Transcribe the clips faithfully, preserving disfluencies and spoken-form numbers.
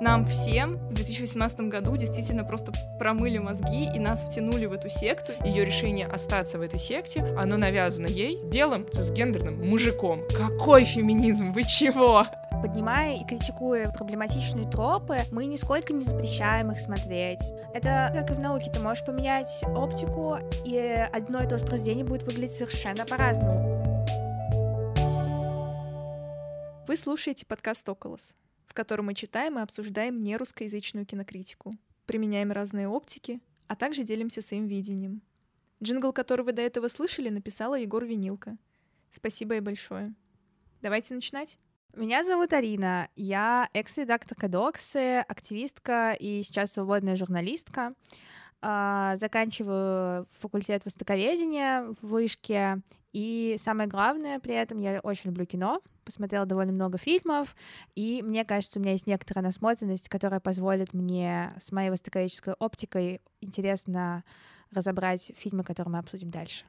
нам всем в две тысячи восемнадцатом году действительно просто промыли мозги и нас втянули в эту секту. Ее решение остаться в этой секте, оно навязано ей белым цисгендерным мужиком. Какой феминизм? Вы чего? Поднимая и критикуя проблематичные тропы, мы нисколько не запрещаем их смотреть. Это как и в науке, ты можешь поменять оптику, и одно и то же произведение будет выглядеть совершенно по-разному. Вы слушаете подкаст «OKULAS», в котором мы читаем и обсуждаем нерусскоязычную кинокритику, применяем разные оптики, а также делимся своим видением. Джингл, который вы до этого слышали, написала Егор Винилко. Спасибо ей большое. Давайте начинать. Меня зовут Арина, я экс-редакторка «Доксы», активистка и сейчас свободная журналистка. Заканчиваю факультет востоковедения в Вышке, и самое главное, при этом я очень люблю кино, посмотрела довольно много фильмов, и мне кажется, у меня есть некоторая насмотренность, которая позволит мне с моей востоковедческой оптикой интересно разобрать фильмы, которые мы обсудим дальше.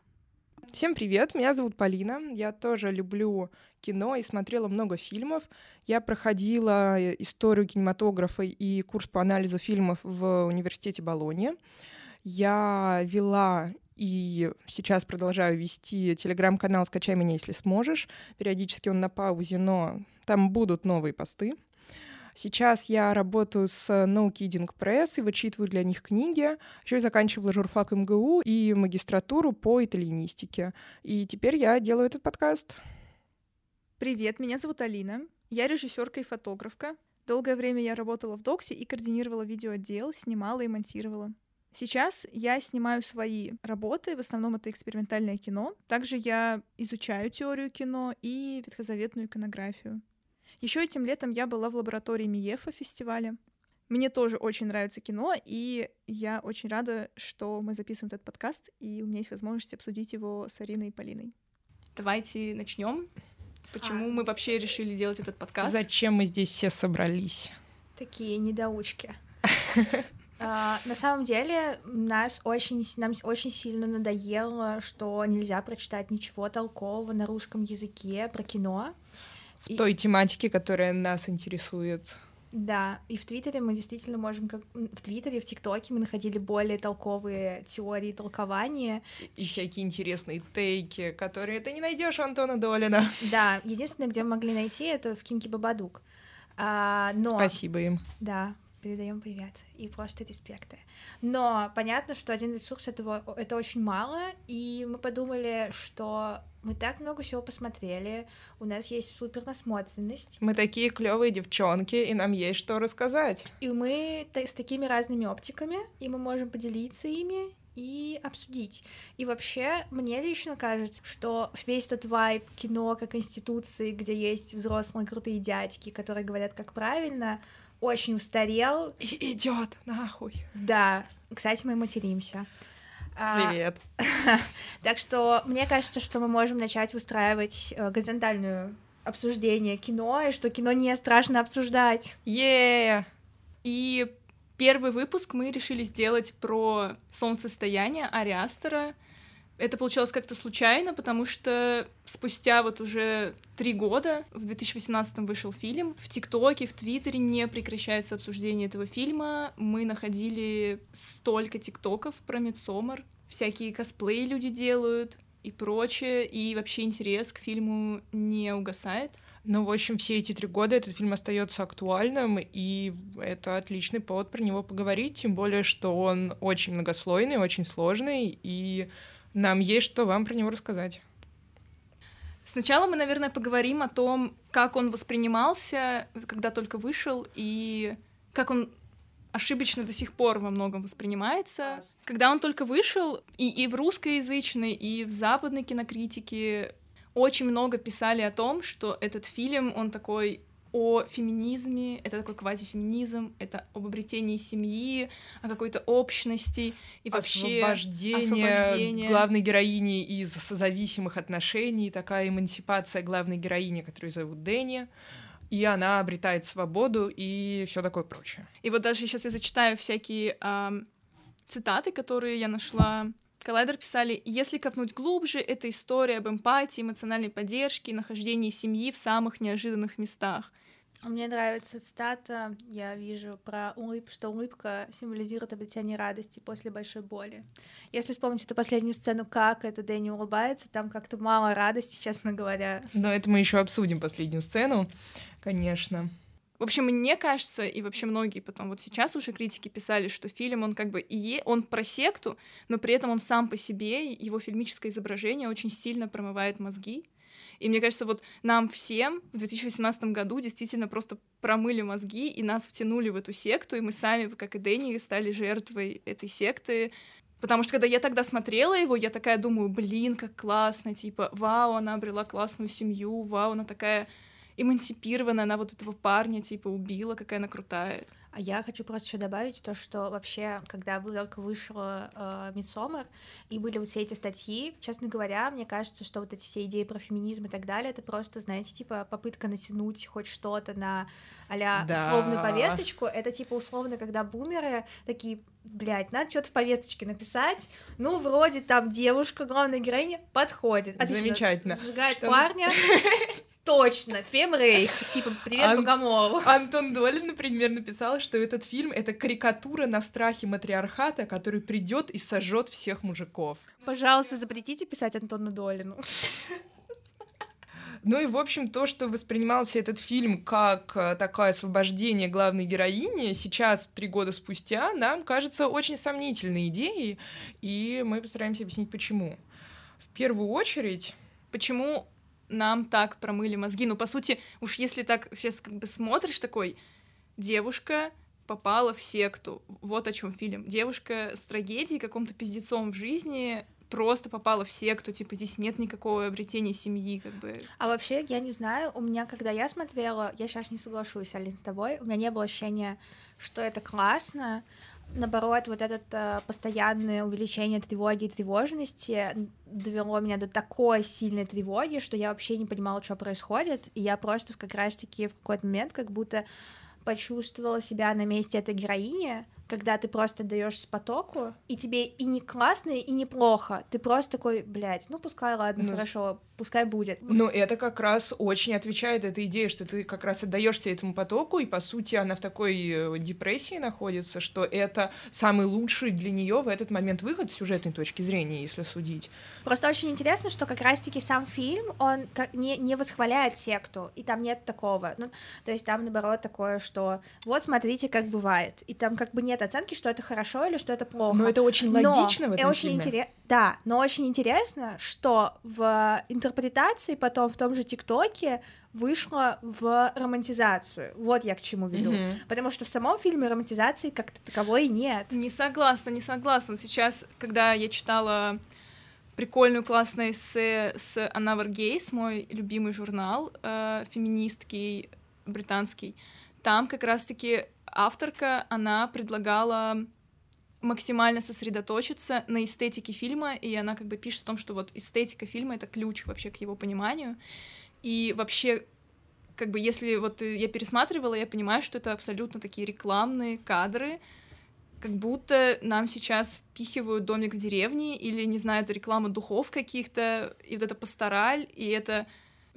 Всем привет, меня зовут Полина, я тоже люблю кино и смотрела много фильмов. Я проходила историю кинематографа и курс по анализу фильмов в университете Болоньи. Я вела и сейчас продолжаю вести телеграм-канал «Скачай меня, если сможешь». Периодически он на паузе, но там будут новые посты. Сейчас я работаю с No Kidding Press и вычитываю для них книги. Еще я заканчивала журфак эм гэ у и магистратуру по итальянистике. И теперь я делаю этот подкаст. Привет, меня зовут Алина. Я режиссерка и фотографка. Долгое время я работала в Доксе и координировала видеоотдел, снимала и монтировала. Сейчас я снимаю свои работы, в основном это экспериментальное кино. Также я изучаю теорию кино и ветхозаветную иконографию. Еще этим летом я была в лаборатории МИЕФа фестиваля. Мне тоже очень нравится кино, и я очень рада, что мы записываем этот подкаст, и у меня есть возможность обсудить его с Ариной и Полиной. Давайте начнем. Почему а... мы вообще решили делать этот подкаст? Зачем мы здесь все собрались? Такие недоучки. Uh, на самом деле, нас очень, нам очень сильно надоело, что нельзя прочитать ничего толкового на русском языке про кино. В и... той тематике, которая нас интересует. Да, и в Твиттере мы действительно можем... Как... В Твиттере, в ТикТоке мы находили более толковые теории толкования. И всякие интересные тейки, которые ты не найдешь у Антона Долина. Да, единственное, где мы могли найти, это в Кинки Бабадук. Uh, но... Спасибо им. Да. Передаем привет и просто респекты. Но понятно, что один ресурс этого это очень мало, и мы подумали, что мы так много всего посмотрели, у нас есть супер насмотренность. Мы такие клевые девчонки, и нам есть что рассказать. И мы с такими разными оптиками, и мы можем поделиться ими и обсудить. И вообще, мне лично кажется, что весь этот вайб кино как институции, где есть взрослые крутые дядьки, которые говорят, как правильно, очень устарел. И идет нахуй. Да. Кстати, мы материмся. Привет. Так что мне кажется, что мы можем начать выстраивать горизонтальную обсуждение кино, и что кино не страшно обсуждать. Еее! И первый выпуск мы решили сделать про «Солнцестояние» Ари Астера. Это получилось как-то случайно, потому что спустя вот уже три года, в две тысячи восемнадцатом вышел фильм, в ТикТоке, в Твиттере не прекращается обсуждение этого фильма, мы находили столько ТикТоков про Мидсоммар, всякие косплеи люди делают и прочее, и вообще интерес к фильму не угасает. Ну, в общем, все эти три года этот фильм остается актуальным, и это отличный повод про него поговорить, тем более, что он очень многослойный, очень сложный, и... Нам есть что вам про него рассказать. Сначала мы, наверное, поговорим о том, как он воспринимался, когда только вышел, и как он ошибочно до сих пор во многом воспринимается. Класс. Когда он только вышел, и, и в русскоязычной, и в западной кинокритике очень много писали о том, что этот фильм, он такой... о феминизме, это такой квазифеминизм, это об обретении семьи, о какой-то общности и вообще освобождение, освобождение главной героини из созависимых отношений, такая эмансипация главной героини, которую зовут Дэнни, и она обретает свободу и все такое прочее. И вот даже сейчас я зачитаю всякие э, цитаты, которые я нашла. Коллайдер писали: «Если копнуть глубже, это история об эмпатии, эмоциональной поддержке и нахождении семьи в самых неожиданных местах. Мне нравится цитата, я вижу, про улыбку, что улыбка символизирует обретение радости после большой боли. Если вспомнить эту последнюю сцену, как это Дэнни улыбается, там как-то мало радости, честно говоря. Но это мы еще обсудим, последнюю сцену, конечно. В общем, мне кажется, и вообще многие потом вот сейчас уже критики писали, что фильм, он как бы и е... он про секту, но при этом он сам по себе, его фильмическое изображение очень сильно промывает мозги. И мне кажется, вот нам всем в две тысячи восемнадцатом году действительно просто промыли мозги, и нас втянули в эту секту, и мы сами, как и Дэнни, стали жертвой этой секты. Потому что когда я тогда смотрела его, я такая думаю, блин, как классно, типа, вау, она обрела классную семью, вау, она такая эмансипированная, она вот этого парня, типа, убила, какая она крутая. А я хочу просто еще добавить то, что вообще, когда только вышла э, «Мидсоммар», и были вот все эти статьи, честно говоря, мне кажется, что вот эти все идеи про феминизм и так далее, это просто, знаете, типа попытка натянуть хоть что-то на а-ля да. условную повесточку. Это типа условно, когда бумеры такие, блядь, надо что-то в повесточке написать, ну, вроде там девушка, главная героиня, подходит. Отлично. Замечательно. Сжигает что парня. Точно, фемрейх, типа «Привет, Ан- Богомолу». Антон Долин, например, написал, что этот фильм — это карикатура на страхе матриархата, который придет и сожжет всех мужиков. Пожалуйста, запретите писать Антону Долину. Ну и, в общем, то, что воспринимался этот фильм как такое освобождение главной героини, сейчас, три года спустя, нам кажется очень сомнительной идеей, и мы постараемся объяснить, почему. В первую очередь, почему нам так промыли мозги. Ну, по сути, уж если так сейчас как бы смотришь, такой, девушка попала в секту. Вот о чем фильм. Девушка с трагедией, каком-то пиздецом в жизни, просто попала в секту. Типа, здесь нет никакого обретения семьи, как бы. А вообще, я не знаю, у меня, когда я смотрела, я сейчас не соглашусь, Алин, с тобой, у меня не было ощущения, что это классно. Наоборот, вот это э, постоянное увеличение тревоги и тревожности довело меня до такой сильной тревоги, что я вообще не понимала, что происходит, и я просто как раз-таки в какой-то момент как будто почувствовала себя на месте этой героини, когда ты просто даешься потоку, и тебе и не классно, и не плохо. Ты просто такой, блядь, ну пускай, ладно, ну, хорошо, пускай будет. Ну, это как раз очень отвечает этой идее, что ты как раз отдаешься этому потоку, и, по сути, она в такой депрессии находится, что это самый лучший для нее в этот момент выход с сюжетной точки зрения, если судить. Просто очень интересно, что как раз-таки сам фильм, он не, не восхваляет секту, и там нет такого. Ну, то есть там, наоборот, такое, что вот, смотрите, как бывает. И там как бы нет оценки, что это хорошо или что это плохо. Но это очень логично но в этом очень фильме. Интерес... Да, но очень интересно, что в интерпретации потом в том же ТикТоке вышло в романтизацию. Вот я к чему веду. Mm-hmm. Потому что в самом фильме романтизации как-то таковой нет. Не согласна, не согласна. Сейчас, когда я читала прикольную классную эссе с Анаворгейс, мой любимый журнал э, феминистский, британский, там как раз-таки авторка, она предлагала максимально сосредоточиться на эстетике фильма, и она как бы пишет о том, что вот эстетика фильма — это ключ вообще к его пониманию, и вообще, как бы, если вот я пересматривала, я понимаю, что это абсолютно такие рекламные кадры, как будто нам сейчас впихивают «Домик в деревне» или, не знаю, это реклама духов каких-то, и вот это пастораль, и это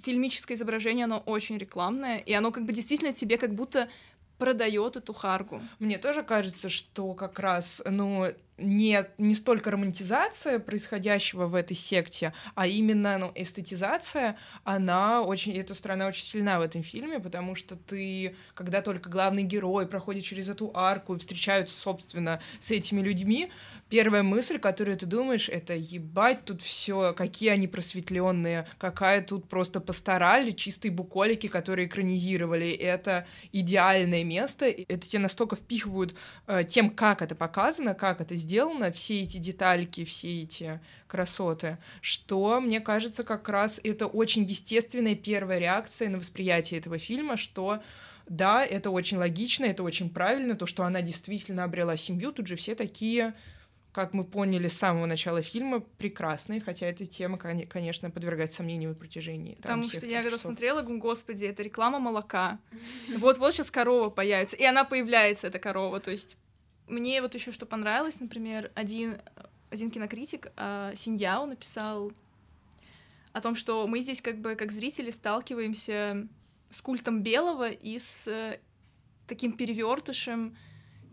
фильмическое изображение, оно очень рекламное, и оно как бы действительно тебе как будто продает эту Харгу. Мне тоже кажется, что как раз, ну, нет, не столько романтизация происходящего в этой секте, а именно, ну, эстетизация, она очень, эта сторона очень сильна в этом фильме, потому что ты, когда только главный герой проходит через эту арку и встречаются, собственно, с этими людьми, первая мысль, которую ты думаешь, это ебать тут все, какие они просветленные, какая тут просто пастораль, чистые буколики, которые экранизировали. Это идеальное место, это тебе настолько впихивают э, тем, как это показано, как это сделано, все эти детальки, все эти красоты, что, мне кажется, как раз это очень естественная первая реакция на восприятие этого фильма, что да, это очень логично, это очень правильно, то, что она действительно обрела семью, тут же все такие, как мы поняли с самого начала фильма, прекрасные, хотя эта тема, конечно, подвергается сомнению на протяжении. Потому там, что я когда смотрела, господи, это реклама молока, вот-вот сейчас корова появится, и она появляется, эта корова, то есть мне вот еще что понравилось, например, один, один кинокритик э, Синьяо написал о том, что мы здесь как бы как зрители сталкиваемся с культом белого и с таким перевертышем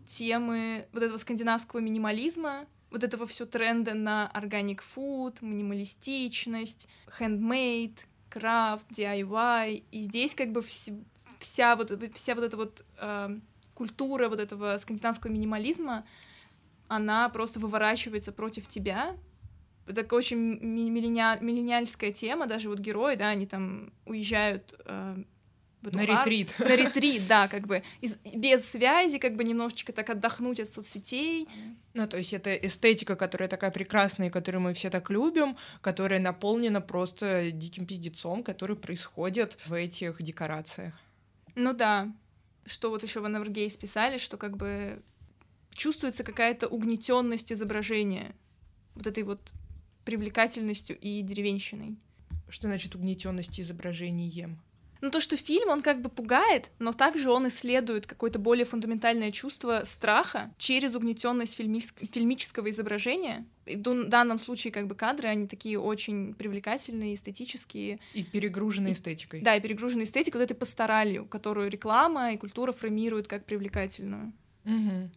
темы вот этого скандинавского минимализма, вот этого все тренда на органик фуд, минималистичность, хендмейд, крафт, ди ай вай. И здесь как бы вс- вся, вот, вся вот эта вот э, культура вот этого скандинавского минимализма, она просто выворачивается против тебя. Такая очень миллениаль, миллениальская тема, даже вот герои, да, они там уезжают э, в эту на хар... ретрит. На ретрит, да, как бы из, без связи, как бы немножечко так отдохнуть от соцсетей. Ну, то есть это эстетика, которая такая прекрасная, которую мы все так любим, которая наполнена просто диким пиздецом, который происходит в этих декорациях. Ну да, что вот еще в Анавергейс писали, что как бы чувствуется какая-то угнетенность изображения вот этой вот привлекательностью и деревенщиной. Что значит угнетенность изображением? Ну, то, что фильм, он как бы пугает, но также он исследует какое-то более фундаментальное чувство страха через угнетенность фильмис- фильмического изображения. И в данном случае как бы кадры, они такие очень привлекательные, эстетические. И перегруженные и, эстетикой. Да, и перегруженные эстетикой, вот этой пасторалью, которую реклама и культура формируют как привлекательную. Угу.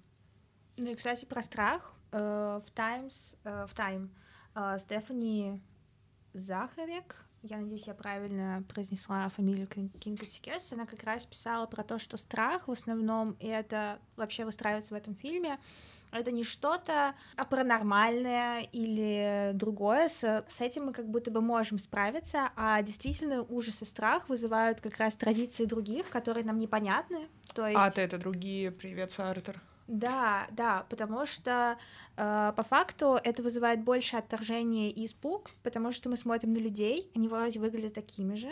Ну и, кстати, про страх. Uh, в Times, uh, в Time uh, Стефани Захарек, я надеюсь, я правильно произнесла фамилию Кинг-Катикес, она как раз писала про то, что страх в основном, и это вообще выстраивается в этом фильме, это не что-то паранормальное или другое, с, с этим мы как будто бы можем справиться, а действительно ужас и страх вызывают как раз традиции других, которые нам непонятны. То есть... Ата — это другие, привет, Сартер. Да, да, потому что э, по факту это вызывает больше отторжение и испуг, потому что мы смотрим на людей, они вроде выглядят такими же,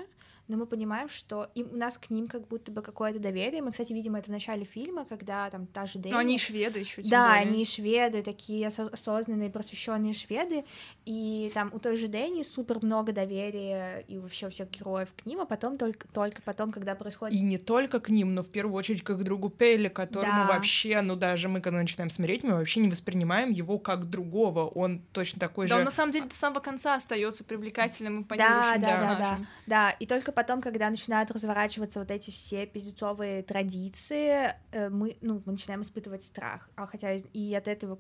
но мы понимаем, что им, у нас к ним как будто бы какое-то доверие. Мы, кстати, видим это в начале фильма, когда там та же Дэнни... Но они шведы еще. Да, более. Они шведы, такие осознанные, просвещенные шведы, и там у той же Дэнни супер много доверия и вообще у всех героев к ним, а потом только, только потом, когда происходит... И не только к ним, но в первую очередь как к другу Пелли, которому да. вообще, ну даже мы, когда начинаем смотреть, мы вообще не воспринимаем его как другого, он точно такой да, же... Да, он на самом деле до самого конца остается привлекательным и понимающим. Да, да, да, да, да, и только потом, когда начинают разворачиваться вот эти все пиздецовые традиции, мы, ну, мы начинаем испытывать страх. А хотя и от этого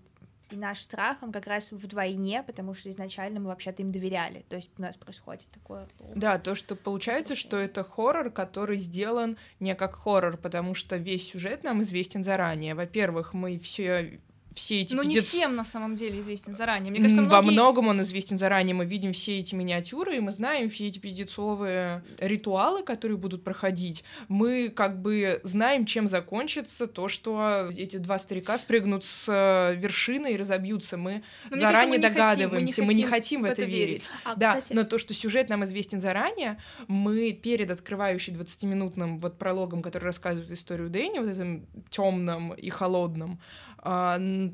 и наш страх, он как раз вдвойне, потому что изначально мы вообще-то им доверяли. То есть у нас происходит такое... Да, то, что получается, что это хоррор, который сделан не как хоррор, потому что весь сюжет нам известен заранее. Во-первых, мы все... Все эти ну, пиздец... не всем, на самом деле, известен заранее. Мне кажется, многие... Во многом он известен заранее. Мы видим все эти миниатюры, и мы знаем все эти пиздецовые ритуалы, которые будут проходить. Мы как бы знаем, чем закончится то, что эти два старика спрыгнут с вершины и разобьются. Мы но, заранее кажется, мы догадываемся, хотим, мы, не мы не хотим в это, это верить. верить. А, да, кстати... но то, что сюжет нам известен заранее, мы перед открывающей двадцатиминутным вот прологом, который рассказывает историю Дэнни, вот этим темным и холодным,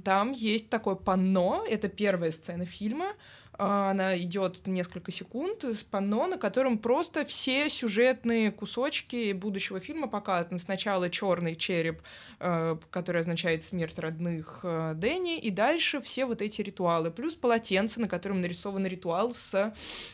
там есть такое панно, это первая сцена фильма, она идет несколько секунд, с панно, на котором просто все сюжетные кусочки будущего фильма показаны. Сначала черный череп, который означает смерть родных Дэнни, и дальше все вот эти ритуалы. Плюс полотенце, на котором нарисован ритуал с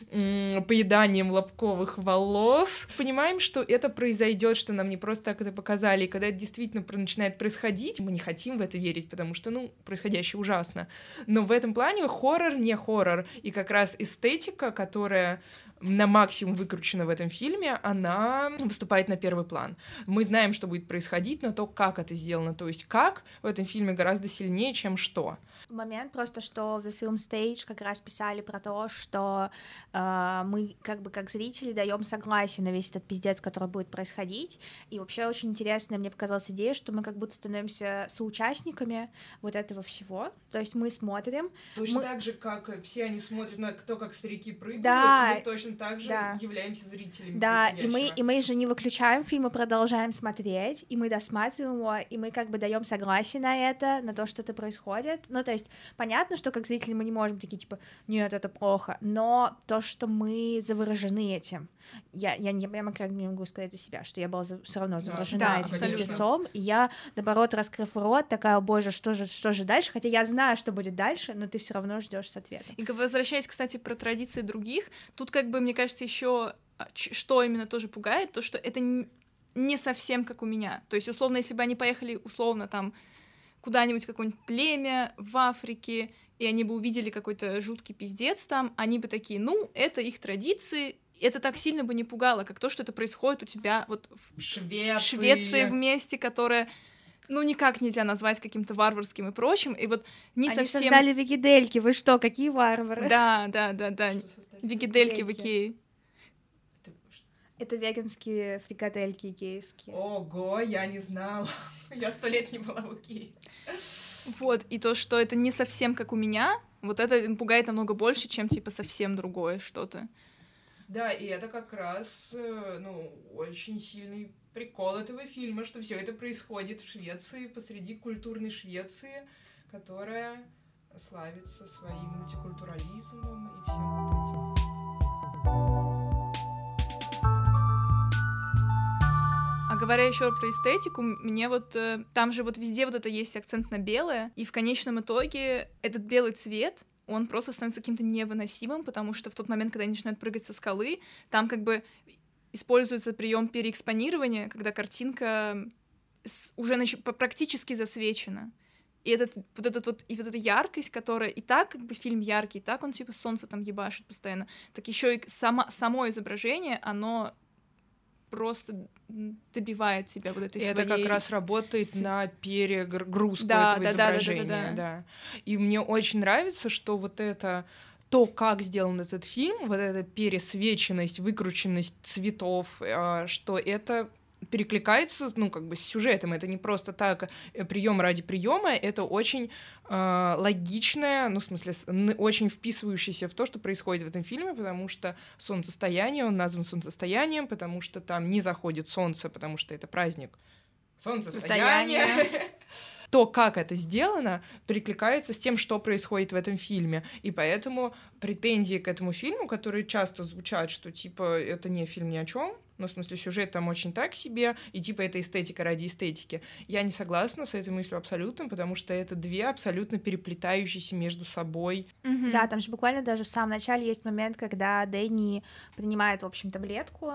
м- поеданием лобковых волос. Понимаем, что это произойдет, что нам не просто так это показали. И когда это действительно начинает происходить, мы не хотим в это верить, потому что, ну, происходящее ужасно. Но в этом плане хоррор не хоррор. И как раз эстетика, которая на максимум выкручена в этом фильме, она выступает на первый план. Мы знаем, что будет происходить, но то, как это сделано, то есть как в этом фильме гораздо сильнее, чем что. Момент просто, что в The Film Stage как раз писали про то, что э, мы как бы как зрители даем согласие на весь этот пиздец, который будет происходить. И вообще очень интересная мне показалась идея, что мы как будто становимся соучастниками вот этого всего. То есть мы смотрим. Точно мы... так же, как все они смотрят на кто как старики прыгают, да. мы точно так же да. являемся зрителями. Да, и мы, и мы же не выключаем фильм, мы продолжаем смотреть, и мы досматриваем его, и мы как бы даем согласие на это, на то, что это происходит. Ну, то есть понятно, что как зрители мы не можем такие, типа, нет, это плохо, но то, что мы заворожены этим. Я, я, я прямо как не могу сказать за себя, что я была за, все равно заворожена да, этим пиздецом, и я, наоборот, раскрыв рот, такая, о боже, что же, что же дальше? Хотя я знаю, что будет дальше, но ты все равно ждешь с ответом. И возвращаясь, кстати, про традиции других, тут как бы, мне кажется, еще что именно тоже пугает, то, что это не совсем как у меня. То есть, условно, если бы они поехали, условно, там, куда-нибудь какое-нибудь племя в Африке, и они бы увидели какой-то жуткий пиздец там, они бы такие, ну, это их традиции, это так сильно бы не пугало, как то, что это происходит у тебя вот в Швеции, Швеции в месте, которое... ну, никак нельзя назвать каким-то варварским и прочим, и вот не они совсем... Они создали вегидельки, вы что, какие варвары? Да, да, да, да, вегидельки в Икее. Это веганские фрикадельки икеевские. Ого, я не знала, я сто лет не была в Икее. Вот, и то, что это не совсем как у меня, вот это пугает намного больше, чем, типа, совсем другое что-то. Да, и это как раз, ну, очень сильный прикол этого фильма, что все это происходит в Швеции, посреди культурной Швеции, которая славится своим мультикультурализмом и всем вот этим. А говоря еще про эстетику, мне вот там же вот везде вот это есть акцент на белое, и в конечном итоге этот белый цвет, он просто становится каким-то невыносимым, потому что в тот момент, когда они начинают прыгать со скалы, там как бы используется прием переэкспонирования, когда картинка уже нач... практически засвечена. И, этот, вот этот вот, и вот эта яркость, которая и так как бы фильм яркий, и так он типа солнце там ебашит постоянно, так еще и само, само изображение, оно просто добивает тебя вот этой своей... Это как раз работает С... на перегрузку да, этого да, изображения. Да, да, да, да, да. Да. И мне очень нравится, что вот это... То, как сделан этот фильм, вот эта пересвеченность, выкрученность цветов, что это перекликается, ну, как бы с сюжетом. Это не просто так прием ради приема, это очень э, логичное, ну, в смысле, очень вписывающееся в то, что происходит в этом фильме, потому что солнцестояние, он назван солнцестоянием, потому что там не заходит солнце, потому что это праздник. Солнцестояние. То, как это сделано, перекликается с тем, что происходит в этом фильме. И поэтому претензии к этому фильму, которые часто звучат, что, типа, это не фильм ни о чем, ну, в смысле, сюжет там очень так себе, и, типа, это эстетика ради эстетики. Я не согласна с этой мыслью абсолютно, потому что это две абсолютно переплетающиеся между собой. Mm-hmm. Да, там же буквально даже в самом начале есть момент, когда Дэнни принимает, в общем, таблетку,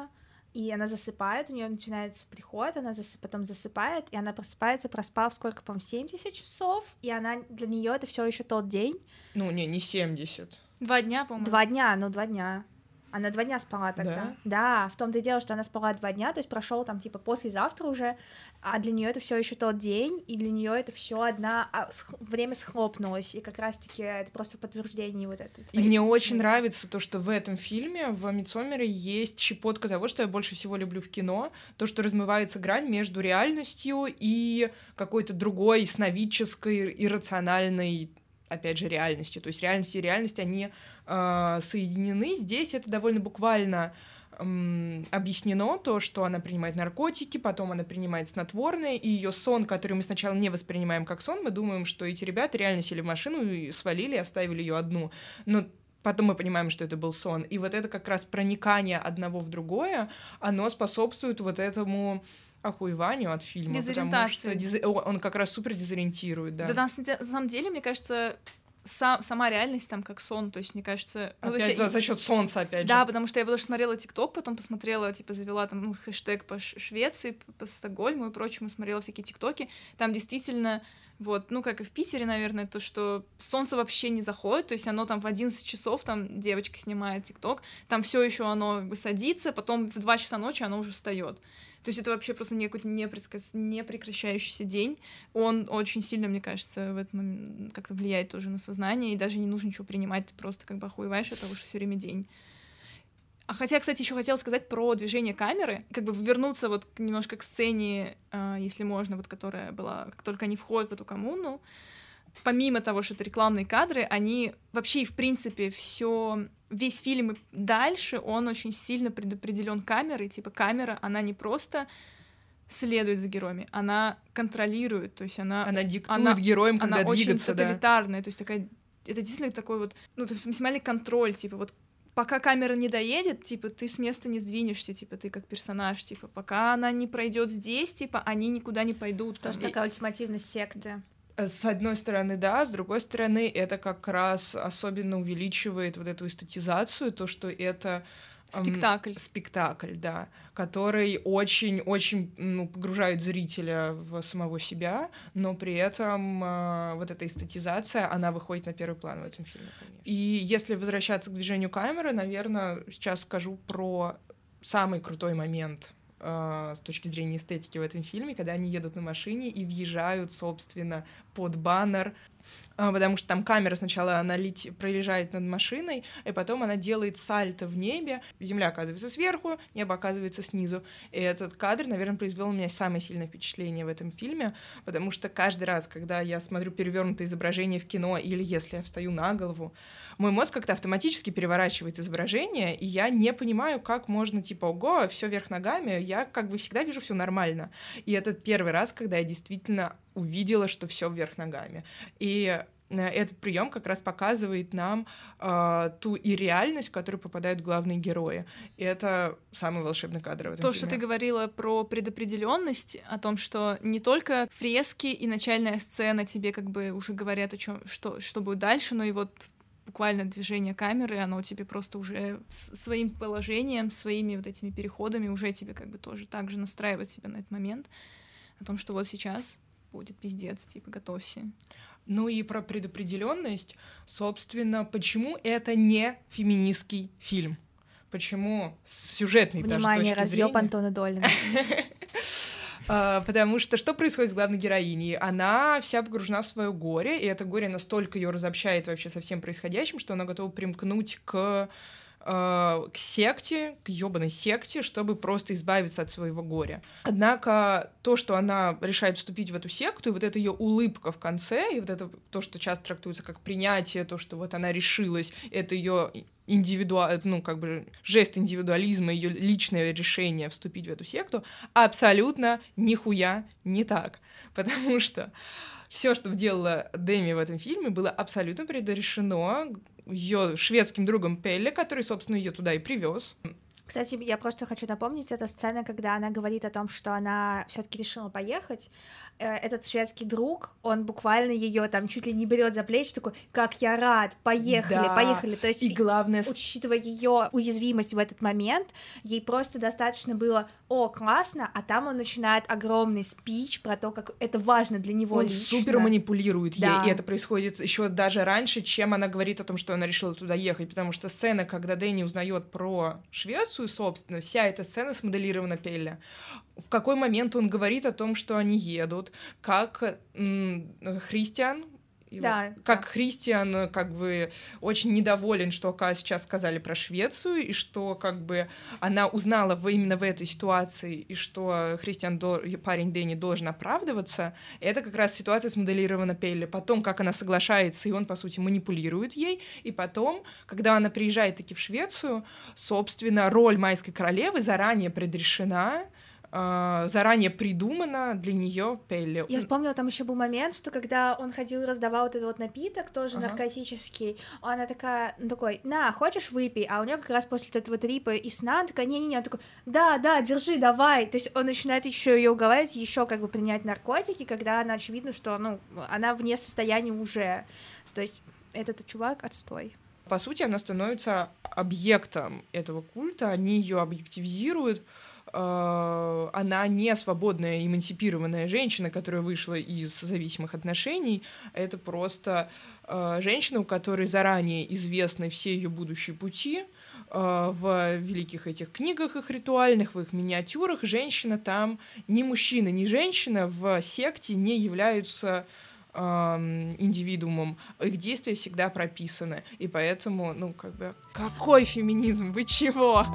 и она засыпает, у нее начинается приход, она засып... потом засыпает, и она просыпается, проспав сколько, по-моему, семьдесят часов, и она для нее это все еще тот день. Ну, не, не семьдесят. Два дня, по-моему. Два дня, ну, два дня. Она два дня спала тогда. Да, да, в том-то и дело, что она спала два дня, то есть прошел там, типа, послезавтра уже, а для нее это все еще тот день, и для нее это все одна а сх... время схлопнулось, и как раз-таки это просто подтверждение вот этого. И мне очень мысли. Нравится то, что в этом фильме, в «Мидсоммаре» есть щепотка того, что я больше всего люблю в кино, то, что размывается грань между реальностью и какой-то другой сновидческой, иррациональной, опять же, реальности. То есть реальность и реальность, они э, соединены. Здесь это довольно буквально э, объяснено, то, что она принимает наркотики, потом она принимает снотворное, и ее сон, который мы сначала не воспринимаем как сон, мы думаем, что эти ребята реально сели в машину и свалили, и оставили ее одну. Но потом мы понимаем, что это был сон. И вот это как раз проникание одного в другое, оно способствует вот этому... охуеванию от фильма, потому что диз... он как раз супер дезориентирует, да. Да, на самом деле, мне кажется, сам, сама реальность там как сон, то есть, мне кажется... Опять ну, есть, за, я... за счет солнца, опять да, же. Да, потому что я даже смотрела ТикТок, потом посмотрела, типа, завела там ну, хэштег по Швеции, по Стокгольму и прочему, смотрела всякие ТикТоки, там действительно... Вот, ну, как и в Питере, наверное, то, что солнце вообще не заходит, то есть оно там в одиннадцать часов, там девочка снимает ТикТок, там все еще оно как бы, садится, потом в два часа ночи оно уже встает. То есть это вообще просто какой-то непрекращающийся день. Он очень сильно, мне кажется, в этот момент как-то влияет тоже на сознание, и даже не нужно ничего принимать, ты просто как бы охуеваешь от того, что все время день. А хотя, кстати, еще хотела сказать про движение камеры, как бы вернуться вот немножко к сцене, если можно, вот которая была, как только они входят в эту коммуну, помимо того, что это рекламные кадры, они вообще и в принципе все, весь фильм и дальше он очень сильно предопределен камерой, типа камера, она не просто следует за героями, она контролирует, то есть она она диктует она, героям, когда она двигаться, очень тоталитарная, да. То есть такая, это действительно такой вот, ну то есть максимальный контроль, типа вот. Пока камера не доедет, типа, ты с места не сдвинешься, типа, ты как персонаж, типа, пока она не пройдет здесь, типа, они никуда не пойдут. Потому что такая ультимативность секты. С одной стороны, да, с другой стороны, это как раз особенно увеличивает вот эту эстетизацию, то, что это Спектакль. Спектакль, да, который очень-очень ну, погружает зрителя в самого себя, но при этом э, вот эта эстетизация, она выходит на первый план в этом фильме. И если возвращаться к движению камеры, наверное, сейчас скажу про самый крутой момент э, с точки зрения эстетики в этом фильме, когда они едут на машине и въезжают, собственно, под баннер, потому что там камера сначала она летит, проезжает над машиной, и потом она делает сальто в небе, земля оказывается сверху, небо оказывается снизу. И этот кадр, наверное, произвел у меня самое сильное впечатление в этом фильме, потому что каждый раз, когда я смотрю перевернутое изображение в кино, или если я встаю на голову, мой мозг как-то автоматически переворачивает изображение, и я не понимаю, как можно, типа, ого, все вверх ногами, я как бы всегда вижу все нормально. И это первый раз, когда я действительно увидела, что все вверх ногами. И этот прием как раз показывает нам э, ту и реальность, в которую попадают главные герои. И это самый волшебный кадр в этом То, фильме. Что ты говорила про предопределенность, о том, что не только фрески и начальная сцена тебе как бы уже говорят, о чем, что, что будет дальше, но и вот буквально движение камеры, оно тебе просто уже своим положением, своими вот этими переходами уже тебе как бы тоже так же настраивает себя на этот момент, о том, что вот сейчас будет пиздец, типа готовься. Ну и про предопределенность, собственно, почему это не феминистский фильм? Почему с сюжетной даже точки зрения... Внимание, разъёб Антона Долина. Потому что что происходит с главной героиней? Она вся погружена в свое горе, и это горе настолько ее разобщает вообще со всем происходящим, что она готова примкнуть к... к секте, к ёбаной секте, чтобы просто избавиться от своего горя. Однако то, что она решает вступить в эту секту, и вот эта ее улыбка в конце, и вот это то, что часто трактуется как принятие, то, что вот она решилась, это ее индивиду... ну, как бы жест индивидуализма, ее личное решение вступить в эту секту, абсолютно нихуя не так. Потому что все, что делала Дэми в этом фильме, было абсолютно предрешено ее шведским другом Пелле, который, собственно, ее туда и привез. Кстати, я просто хочу напомнить, эта сцена, когда она говорит о том, что она все-таки решила поехать. Этот шведский друг, он буквально ее там чуть ли не берет за плечи, такой, как я рад, поехали, да, поехали. То есть, и главное... учитывая ее уязвимость в этот момент, ей просто достаточно было, о, классно, а там он начинает огромный спич про то, как это важно для него он лично. Он супер манипулирует да. ей, и это происходит еще даже раньше, чем она говорит о том, что она решила туда ехать, потому что сцена, когда Дэнни узнает про Швецию, собственно, вся эта сцена смоделирована Пелле. В какой момент он говорит о том, что они едут, как м- Христиан, его, да, как да. Христиан как бы очень недоволен, что сейчас сказали про Швецию, и что как бы она узнала в, именно в этой ситуации, и что Христиан, до, парень Дэнни, должен оправдываться. Это как раз ситуация смоделирована Пелле. Потом, как она соглашается, и он, по сути, манипулирует ей. И потом, когда она приезжает таки в Швецию, собственно, роль майской королевы заранее предрешена, заранее придумано для нее Пелле. Я вспомнила, там еще был момент, что когда он ходил и раздавал вот этот вот напиток, тоже ага. наркотический, она такая, ну, такой, на, хочешь, выпей? А у нее как раз после этого трипа и сна, она такая, не-не-не, он такой, да-да, держи, давай. То есть он начинает еще ее уговаривать, еще как бы принять наркотики, когда она, очевидно, что, ну, она вне состояния уже. То есть этот чувак отстой. По сути, она становится объектом этого культа, они ее объективизируют, она не свободная, эмансипированная женщина, которая вышла из зависимых отношений. Это просто женщина, у которой заранее известны все ее будущие пути. В великих этих книгах их ритуальных, в их миниатюрах женщина там ни мужчина, ни женщина в секте не являются индивидуумом, их действия всегда прописаны. И поэтому, ну, как бы, какой феминизм? Вы чего?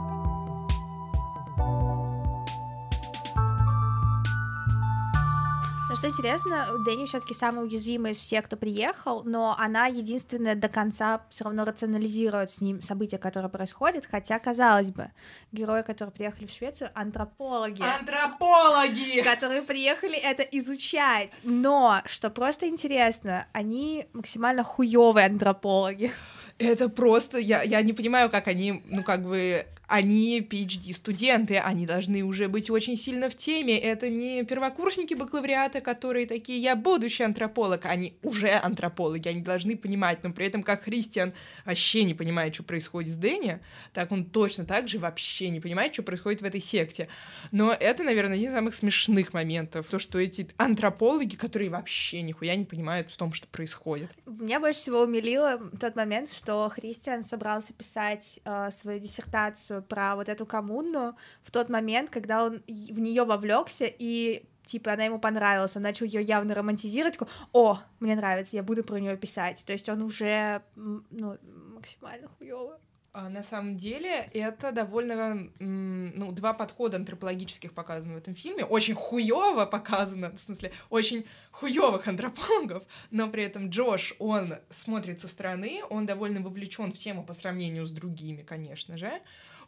Что интересно, Дэнни все-таки самая уязвимая из всех, кто приехал, но она единственная до конца все равно рационализирует с ним события, которые происходят, хотя, казалось бы, герои, которые приехали в Швецию, антропологи. Антропологи! Которые приехали это изучать, но, что просто интересно, они максимально хуёвые антропологи. Это просто, я, я не понимаю, как они, ну, как бы, они пи эйч ди-студенты, они должны уже быть очень сильно в теме. Это не первокурсники бакалавриата, которые такие, я будущий антрополог, они уже антропологи, они должны понимать. Но при этом, как Христиан вообще не понимает, что происходит с Дэнни, так он точно так же вообще не понимает, что происходит в этой секте. Но это, наверное, один из самых смешных моментов, то, что эти антропологи, которые вообще нихуя не понимают в том, что происходит. Меня больше всего умилило тот момент, что Христиан собрался писать э, свою диссертацию про вот эту коммуну в тот момент, когда он в нее вовлекся, и типа она ему понравилась, он начал ее явно романтизировать, такой, о, мне нравится, я буду про нее писать. То есть он уже, ну, максимально хуёво. На самом деле, это довольно, ну, два подхода антропологических показаны в этом фильме. Очень хуёво показано, в смысле, очень хуёвых антропологов, но при этом Джош, он смотрит со стороны, он довольно вовлечен в тему по сравнению с другими, конечно же.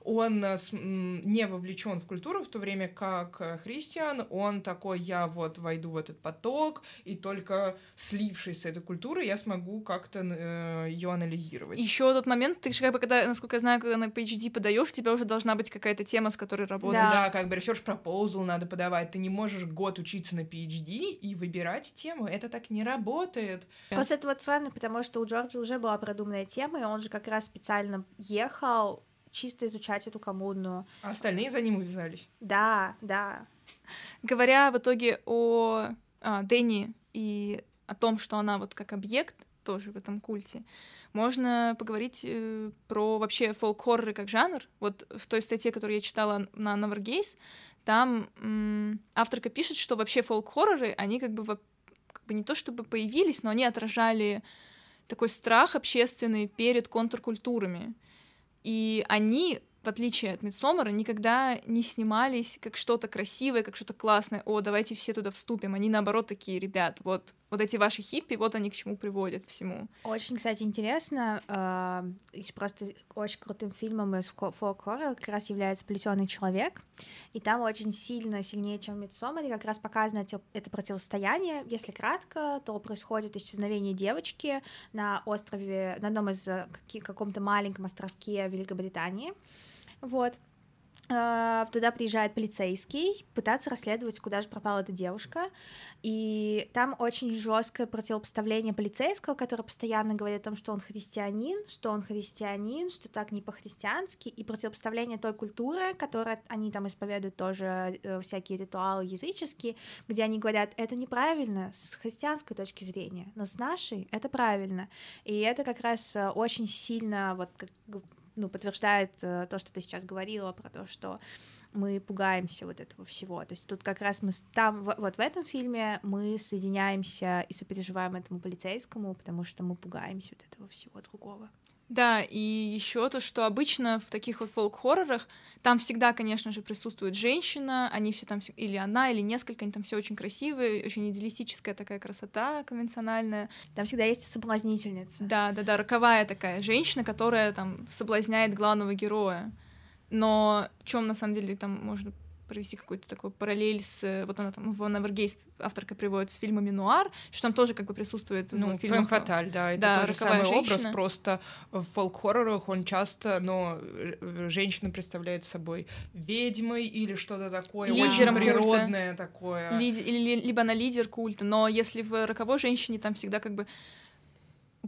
Он не вовлечен в культуру, в то время как Христиан, он такой, я вот войду в этот поток, и только слившись с этой культурой, я смогу как-то ее анализировать. Еще тот момент, ты же, как бы, когда, насколько я знаю, когда на пи эйч ди подаешь, у тебя уже должна быть какая-то тема, с которой работаешь. Да, да, как бы research proposal надо подавать. Ты не можешь год учиться на пи эйч ди и выбирать тему. Это так не работает. Просто это вот странно, потому что у Джорджа уже была продуманная тема, и он же как раз специально ехал чисто изучать эту коммуну. А остальные за ним увязались. Да, да. Говоря в итоге о а, Дэнни и о том, что она вот как объект тоже в этом культе, можно поговорить э, про вообще фолк-хорроры как жанр. Вот в той статье, которую я читала на Another Gaze, там м- авторка пишет, что вообще фолк-хорроры, они как бы, во- как бы не то чтобы появились, но они отражали такой страх общественный перед контркультурами. И они, в отличие от Мидсоммара, никогда не снимались как что-то красивое, как что-то классное. О, давайте все туда вступим. Они, наоборот, такие, ребят, вот, вот эти ваши хиппи, вот они к чему приводят всему. Очень, кстати, интересно. Просто очень крутым фильмом из фолк-хоррора как раз является «Плетённый человек». И там очень сильно, сильнее, чем в «Мидсоммаре», как раз показано это противостояние. Если кратко, то происходит исчезновение девочки на острове, на одном из каком-то маленьком островке Великобритании. Вот. Туда приезжает полицейский пытаться расследовать, куда же пропала эта девушка. И там очень жесткое противопоставление полицейского, который постоянно говорит о том, что он христианин, что он христианин, что так не по-христиански, и противопоставление той культуры, которой они там исповедуют тоже всякие ритуалы языческие, где они говорят, это неправильно с христианской точки зрения, но с нашей это правильно. И это как раз очень сильно вот как ну, подтверждает э, то, что ты сейчас говорила, про то, что мы пугаемся вот этого всего. То есть тут как раз мы там, в, вот в этом фильме мы соединяемся и сопереживаем этому полицейскому, потому что мы пугаемся вот этого всего другого. Да, и еще то, что обычно в таких вот фолк-хоррорах там всегда, конечно же, присутствует женщина, они все там, или она, или несколько, они там все очень красивые, очень идеалистическая такая красота конвенциональная. Там всегда есть соблазнительница. Да, да, да, роковая такая женщина, которая там соблазняет главного героя. Но в чем на самом деле там можно провести какую-то такую параллель с... Вот она там в «Анаворгей» авторка приводит с фильма «Минуар», что там тоже как бы присутствует... Ну, ну фильм «Фаталь», да, это да, тот же самый женщина. Образ, просто в фолк-хоррорах он часто, но женщина представляет собой ведьмой или что-то такое, лидером очень природное культа. Такое. Лиди... Или, либо она лидер культа, но если в «Роковой женщине» там всегда как бы